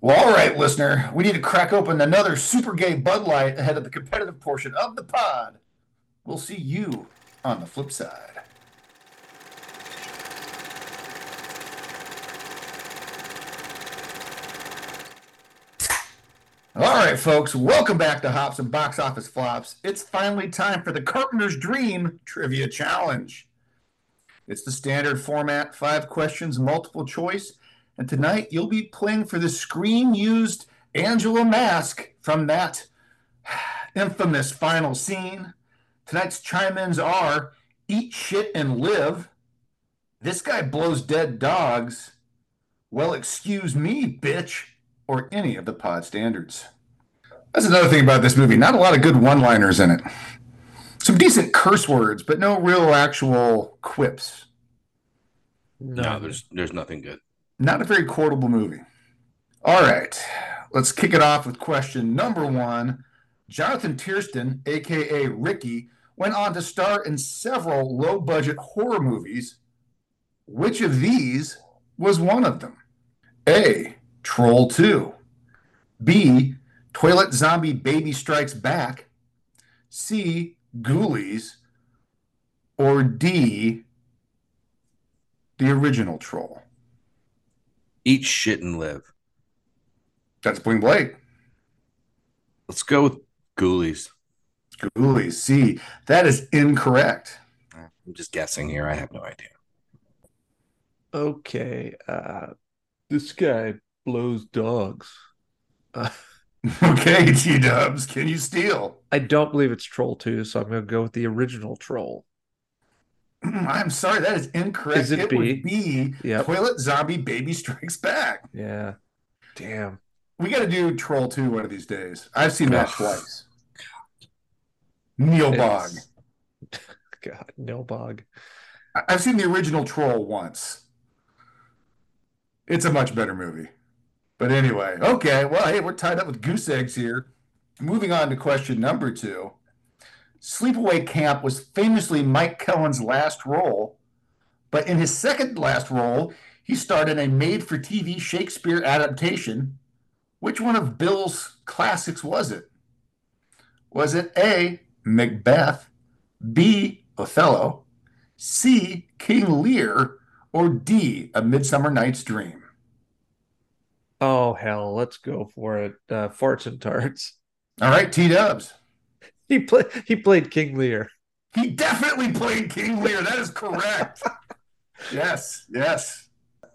Well, all right, listener, we need to crack open another super gay Bud Light ahead of the competitive portion of the pod. We'll see you on the flip side. All right, folks, welcome back to Hops and Box Office Flops. It's finally time for the Carpenter's Dream Trivia Challenge. It's the standard format, 5 questions, multiple choice. And tonight, you'll be playing for the screen-used Angela mask from that infamous final scene. Tonight's chime-ins are, eat shit and live. This guy blows dead dogs. Well, excuse me, bitch. Or any of the pod standards. That's another thing about this movie. Not a lot of good one-liners in it. Some decent curse words, but no real actual quips. No, there's nothing good. Not a very quotable movie. All right, let's kick it off with question number 1. Jonathan Tiersten, a.k.a. Ricky, went on to star in several low-budget horror movies. Which of these was one of them? A, Troll 2. B, Toilet Zombie Baby Strikes Back. C, Ghoulies. Or D, the original Troll. Eat shit and live. That's Bling Blake. Let's go with Ghoulies. Ghoulies. See, that is incorrect. I'm just guessing here. I have no idea. Okay. This guy blows dogs. Okay, T-Dubs. Can you steal? I don't believe it's Troll 2, so I'm going to go with the original Troll. I'm sorry, that is incorrect. Is it B? Would be yep. Toilet Zombie Baby Strikes Back. Yeah. Damn. We got to do Troll 2 one of these days. I've seen that twice. Nilbog. God, Nilbog. I've seen the original Troll once. It's a much better movie. But anyway, okay. Well, hey, we're tied up with goose eggs here. Moving on to question number 2. Sleepaway Camp was famously Mike Kellin's last role, but in his second last role, he starred in a made-for-TV Shakespeare adaptation. Which one of Bill's classics was it? Was it A, Macbeth, B, Othello, C, King Lear, or D, A Midsummer Night's Dream? Oh, hell, let's go for it. Farts and Tarts. All right, T-Dubs. He played King Lear. He definitely played King Lear. That is correct. Yes.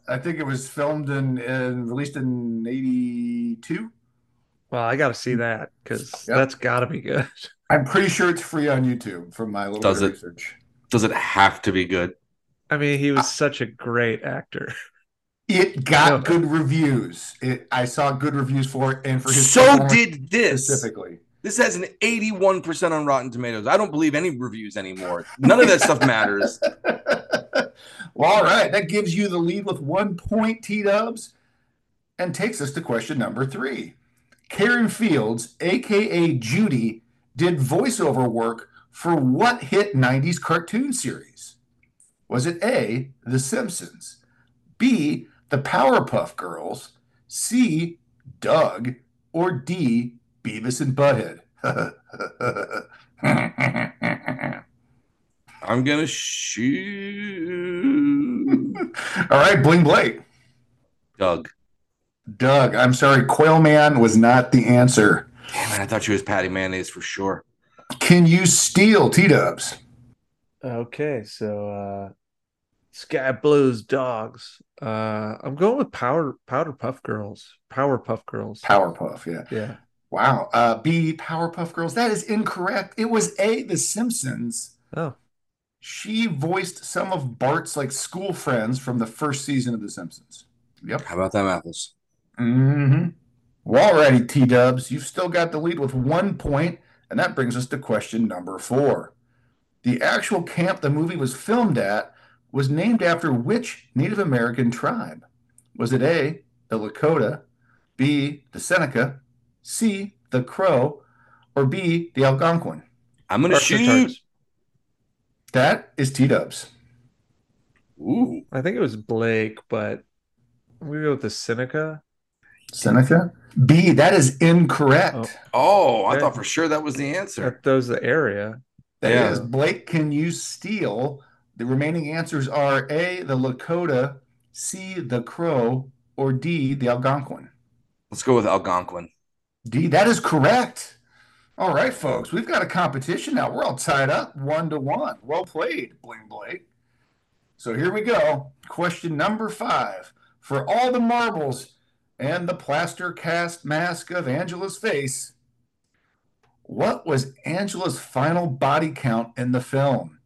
I think it was filmed and released in 82. Well, I got to see that because that's got to be good. I'm pretty sure it's free on YouTube from my little research. Does it have to be good? I mean, he was such a great actor. It got good reviews. I saw good reviews for it and for his performance did this specifically. This has an 81% on Rotten Tomatoes. I don't believe any reviews anymore. None of that stuff matters. Well, all right. That gives you the lead with 1 point, T-Dubs, and takes us to question number 3. Karen Fields, a.k.a. Judy, did voiceover work for what hit 90s cartoon series? Was it A, The Simpsons, B, The Powerpuff Girls, C, Doug, or D, Beavis and Butthead? I'm going to shoot. All right, Bling Blake. Doug. Doug. I'm sorry, Quail Man was not the answer. Damn it, I thought she was Patty Mayonnaise for sure. Can you steal, T-Dubs? Okay, so Sky Blues Dogs. I'm going with Powerpuff Girls. Powerpuff, yeah. Yeah. Wow. B, Powerpuff Girls. That is incorrect. It was A, The Simpsons. Oh. She voiced some of Bart's like school friends from the first season of The Simpsons. Yep. How about them apples? Mm-hmm. Well, alrighty, T-Dubs. You've still got the lead with 1 point, and that brings us to question number 4. The actual camp the movie was filmed at was named after which Native American tribe? Was it A, the Lakota, B, the Seneca, C, the Crow, or B, the Algonquin? I'm going to shoot. That is T-Dubs. Ooh. I think it was Blake, but we go with the Seneca. Seneca? B, that is incorrect. Oh, I thought for sure that was the answer. That was the area. That is Blake. Can you steal? The remaining answers are A, the Lakota, C, the Crow, or D, the Algonquin. Let's go with Algonquin. D, that is correct. All right, folks, we've got a competition now. We're all tied up 1-1. Well played, Bling Blake. So here we go. Question number 5. For all the marbles and the plaster cast mask of Angela's face, what was Angela's final body count in the film?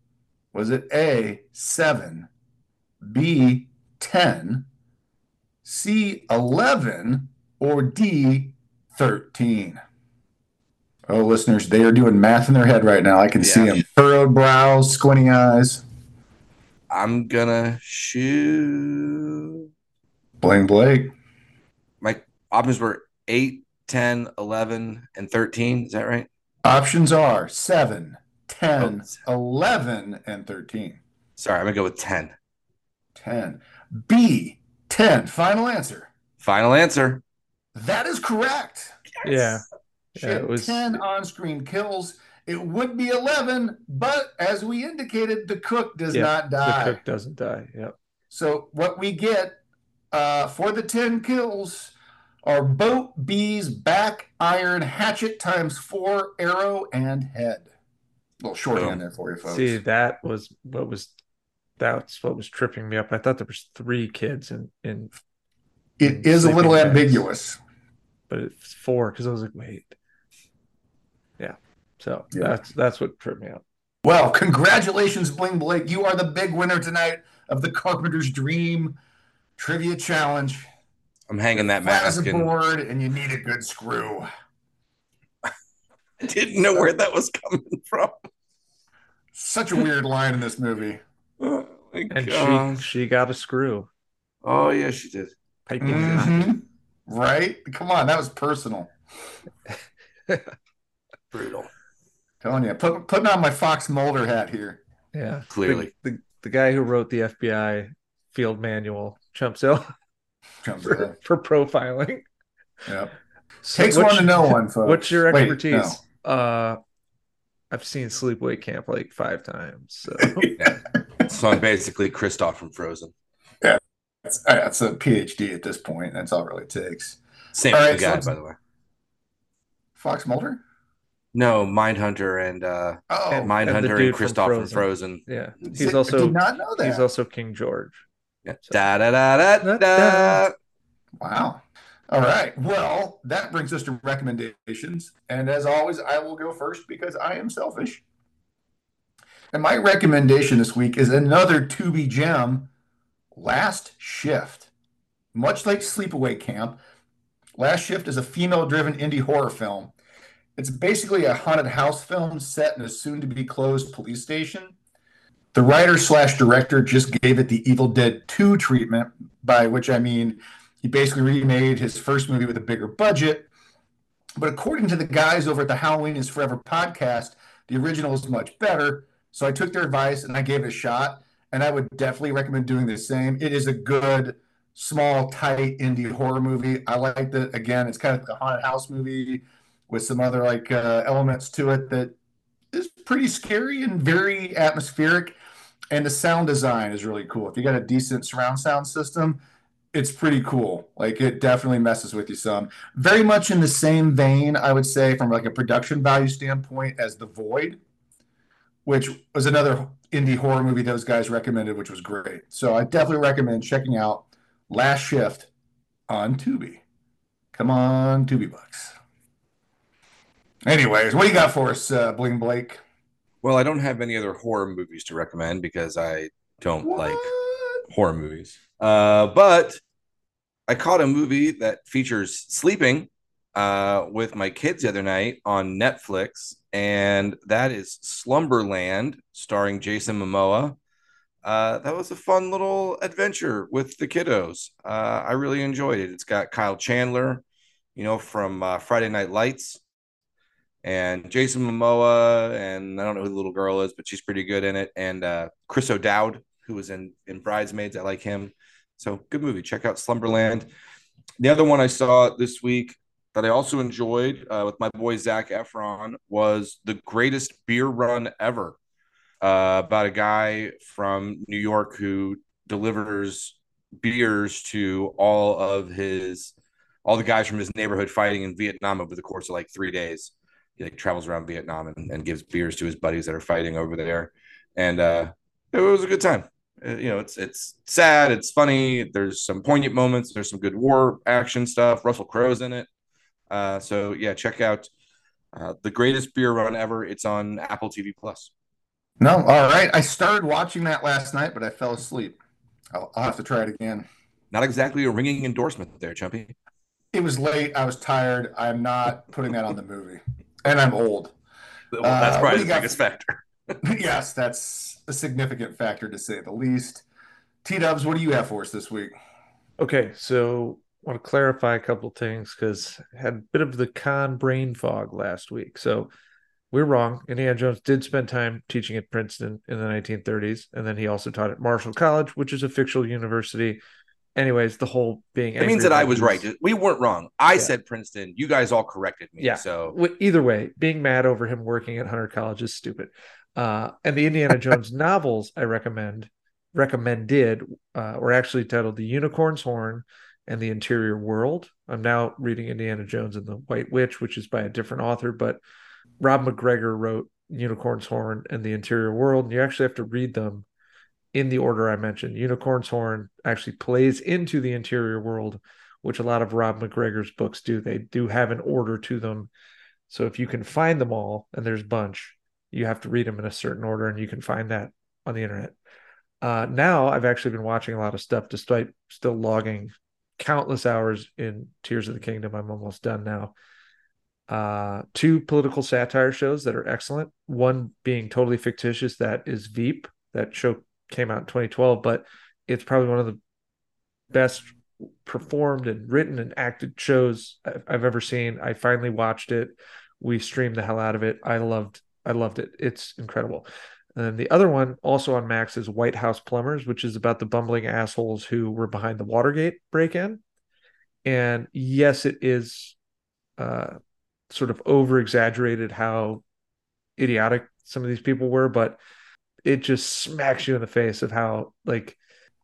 Was it A, 7, B, 10, C, 11, or D, 13? Oh, listeners, they are doing math in their head right now. I can see them. Furrowed brows, squinty eyes. I'm going to shoot. Blaine Blake. My options were 8, 10, 11, and 13. Is that right? Options are 7, 10, 11, and 13. Sorry, I'm going to go with 10. 10. B, 10. Final answer. Final answer. That is correct. Yes. Yeah. It was 10 on-screen kills. It would be 11, but as we indicated, the cook does not die. The cook doesn't die. Yep. So what we get for the 10 kills are boat, bees, back, iron, hatchet times 4, arrow, and head. A little shorthand there for you, folks. See, that's what was tripping me up. I thought there was 3 kids in it is a little ambiguous, but it's 4 because I was like, wait. Yeah. So that's what tripped me up. Well, congratulations, Bling Blake. You are the big winner tonight of the Carpenter's Dream Trivia Challenge. I'm hanging that mask on board, and you need a good screw. I didn't know where that was coming from. Such a weird line in this movie. Oh, and she got a screw. Oh, yeah, she did. Piping right? Come on, that was personal. Brutal. Telling you, putting on my Fox Mulder hat here. Yeah, clearly the guy who wrote the FBI field manual, Chumpsell for profiling. Yep. So takes one to know one, folks. What's your expertise? No. I've seen Sleepaway Camp like 5 times. So, so I'm basically Kristoff from Frozen. Yeah, that's a PhD at this point. That's all it really takes. Same all right, guy, by the way. Fox Mulder? No, Mindhunter and Kristoff from Frozen. Yeah, he's also. I did not know that. He's also King George. Yeah. So. Da, da, da, da, da, da. Wow. All right. Well, that brings us to recommendations. And as always, I will go first because I am selfish. And my recommendation this week is another Tubi gem, Last Shift. Much like Sleepaway Camp, Last Shift is a female-driven indie horror film. It's basically a haunted house film set in a soon-to-be-closed police station. The writer/director just gave it the Evil Dead 2 treatment, by which I mean he basically remade his first movie with a bigger budget. But according to the guys over at the Halloween is Forever podcast, the original is much better. So I took their advice and I gave it a shot. and I would definitely recommend doing the same. It is a good, small, tight indie horror movie. I liked it. Again, it's kind of a haunted house movie with some other like elements to it that is pretty scary and very atmospheric. And the sound design is really cool. If you got a decent surround sound system, it's pretty cool. Like, it definitely messes with you some. Very much in the same vein, I would say, from like a production value standpoint, as The Void, which was another indie horror movie those guys recommended, which was great. So I definitely recommend checking out Last Shift on Tubi. Come on, Tubi Bucks. Anyways, what do you got for us, Bling Blake? Well, I don't have any other horror movies to recommend because I don't like horror movies. But I caught a movie that features sleeping with my kids the other night on Netflix, and that is Slumberland, starring Jason Momoa. That was a fun little adventure with the kiddos. I really enjoyed it. It's got Kyle Chandler, you know, from Friday Night Lights, and Jason Momoa, and I don't know who the little girl is, but she's pretty good in it. And Chris O'Dowd, who was in Bridesmaids. I like him. So good movie. Check out Slumberland. The other one I saw this week that I also enjoyed with my boy Zac Efron was The Greatest Beer Run Ever, about a guy from New York who delivers beers to all the guys from his neighborhood fighting in Vietnam over the course of like 3 days. He like travels around Vietnam and gives beers to his buddies that are fighting over there. And it was a good time. You know, it's sad. It's funny. There's some poignant moments. There's some good war action stuff. Russell Crowe's in it. So, yeah, check out The Greatest Beer Run Ever. It's on Apple TV+. No, all right. I started watching that last night, but I fell asleep. I'll have to try it again. Not exactly a ringing endorsement there, Chumpy. It was late. I was tired. I'm not putting that on the movie. And I'm old. Well, that's probably the biggest factor. Yes, that's a significant factor, to say the least. T-Dubs, what do you have for us this week? Okay, so I want to clarify a couple things because I had a bit of the con brain fog last week. So we're wrong. Indiana Jones did spend time teaching at Princeton in the 1930s, and then he also taught at Marshall College, which is a fictional university. Anyways, the whole being angry. It means that I was right. We weren't wrong. I said Princeton. You guys all corrected me. Yeah. So either way, being mad over him working at Hunter College is stupid. And the Indiana Jones novels I recommended were actually titled The Unicorn's Horn and The Interior World. I'm now reading Indiana Jones and the White Witch, which is by a different author, but Rob McGregor wrote Unicorn's Horn and The Interior World. And you actually have to read them in the order I mentioned. Unicorn's Horn actually plays into The Interior World, which a lot of Rob McGregor's books do. They do have an order to them. So if you can find them all, and there's a bunch, you have to read them in a certain order, and you can find that on the internet. Now I've actually been watching a lot of stuff despite still logging countless hours in Tears of the Kingdom. I'm almost done now. Two political satire shows that are excellent. One being totally fictitious, that is Veep. That show came out in 2012, but it's probably one of the best performed and written and acted shows I've ever seen. I finally watched it. We streamed the hell out of it. I loved it. It's incredible. And then the other one, also on Max, is White House Plumbers, which is about the bumbling assholes who were behind the Watergate break-in. And yes, it is sort of over-exaggerated how idiotic some of these people were, but it just smacks you in the face of how like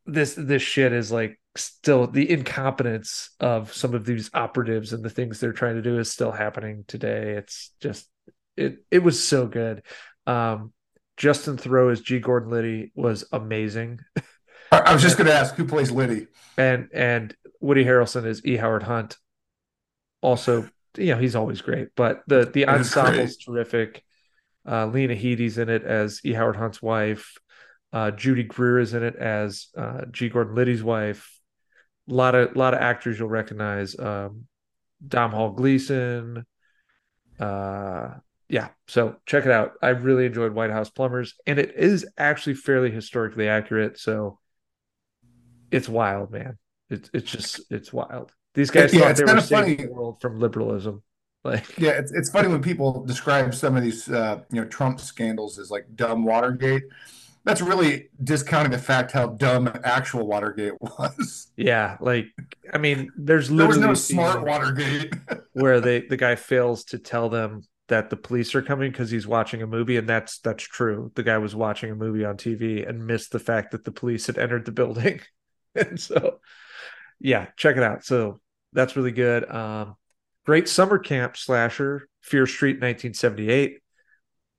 this shit is like still the incompetence of some of these operatives and the things they're trying to do is still happening today. It's just, it was so good. Justin Theroux as G. Gordon Liddy was amazing. I was just going to ask who plays Liddy, and Woody Harrelson is E. Howard Hunt. Also, you know, he's always great, but the ensemble is terrific. Lena Headey's in it as E. Howard Hunt's wife. Judy Greer is in it as G. Gordon Liddy's wife. A lot of actors you'll recognize. Dom Hall Gleason. So check it out. I really enjoyed White House Plumbers, and it is actually fairly historically accurate. So it's wild, man. It's wild. These guys thought they were saving the world from liberalism. Like, yeah, it's funny when people describe some of these Trump scandals as like dumb Watergate. that's really discounting the fact how dumb actual Watergate was. Yeah, like, I mean, there's literally there was no smart Watergate where the guy fails to tell them that the police are coming because he's watching a movie, and that's true. The guy was watching a movie on TV and missed the fact that the police had entered the building. And so, yeah, check it out. So that's really good. Great summer camp slasher, Fear Street 1978,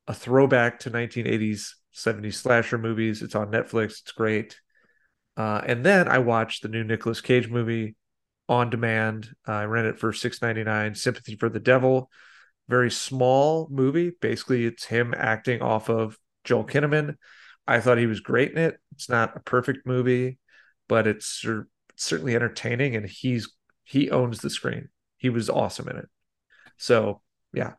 a throwback to 1980s, 70s slasher movies. It's on Netflix. It's great. And then I watched the new Nicolas Cage movie on demand. I rented it for $6.99, Sympathy for the Devil. Very small movie. Basically, it's him acting off of Joel Kinnaman. I thought he was great in it. It's not a perfect movie, but it's certainly entertaining, and he owns the screen. He was awesome in it. So yeah,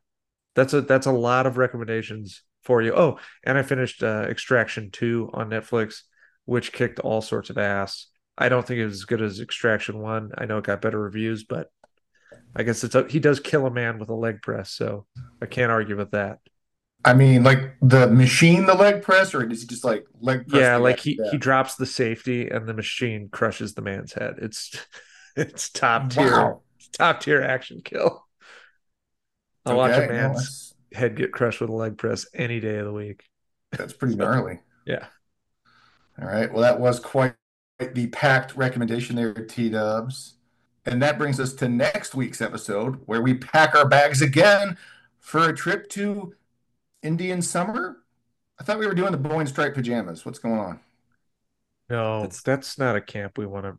that's a lot of recommendations for you. Oh, and I finished Extraction 2 on Netflix, which kicked all sorts of ass. I don't think it was as good as Extraction 1. I know it got better reviews, but I guess he does kill a man with a leg press, so I can't argue with that. I mean, like the machine, the leg press, or does he just like leg press? Yeah, like he drops the safety and the machine crushes the man's head. It's top tier. Wow. Top tier action kill. I'll watch a man's head get crushed with a leg press any day of the week. That's pretty gnarly. Yeah. All right. Well, that was quite the packed recommendation there, T-Dubs. And that brings us to next week's episode, where we pack our bags again for a trip to Indian summer. I thought we were doing the Boeing striped pajamas. What's going on? No, that's not a camp we want to.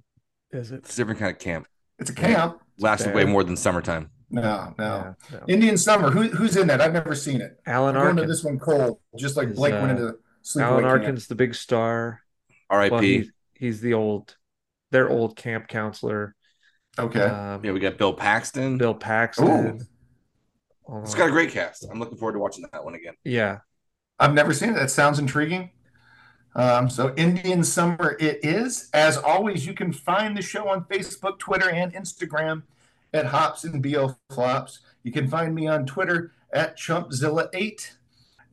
Is it? It's a different kind of camp. It's a camp. It lasted way more than summertime. No. Indian summer. Who's in that? I've never seen it. Alan Arkin. Going to this one cold, just like Blake went into Sleepaway Camp. Alan Arkin's the big star. R.I.P. Well, he's their old camp counselor. Okay. Yeah, we got Bill Paxton. It's got a great cast. I'm looking forward to watching that one again. Yeah. I've never seen it. That sounds intriguing. So Indian Summer it is. As always, you can find the show on Facebook, Twitter, and Instagram at Hops and BO Flops. You can find me on Twitter at Chumpzilla8.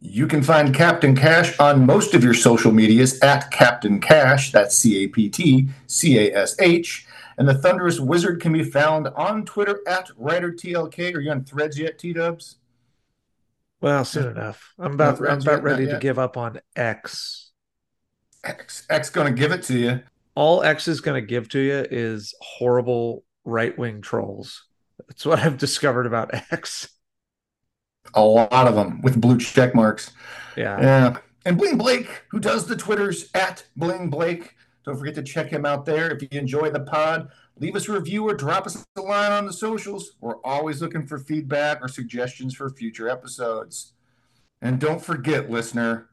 You can find Captain Cash on most of your social medias at Captain Cash. That's CaptCash. And the Thunderous Wizard can be found on Twitter at WriterTLK. Are you on Threads yet, T-Dubs? Well, soon enough. I'm about ready to give up on X. X going to give it to you. All X is going to give to you is horrible right-wing trolls. That's what I've discovered about X. A lot of them with blue check marks. Yeah. And Bling Blake, who does the Twitters at Bling Blake. Don't forget to check him out there. If you enjoy the pod, leave us a review or drop us a line on the socials. We're always looking for feedback or suggestions for future episodes. And don't forget, listener...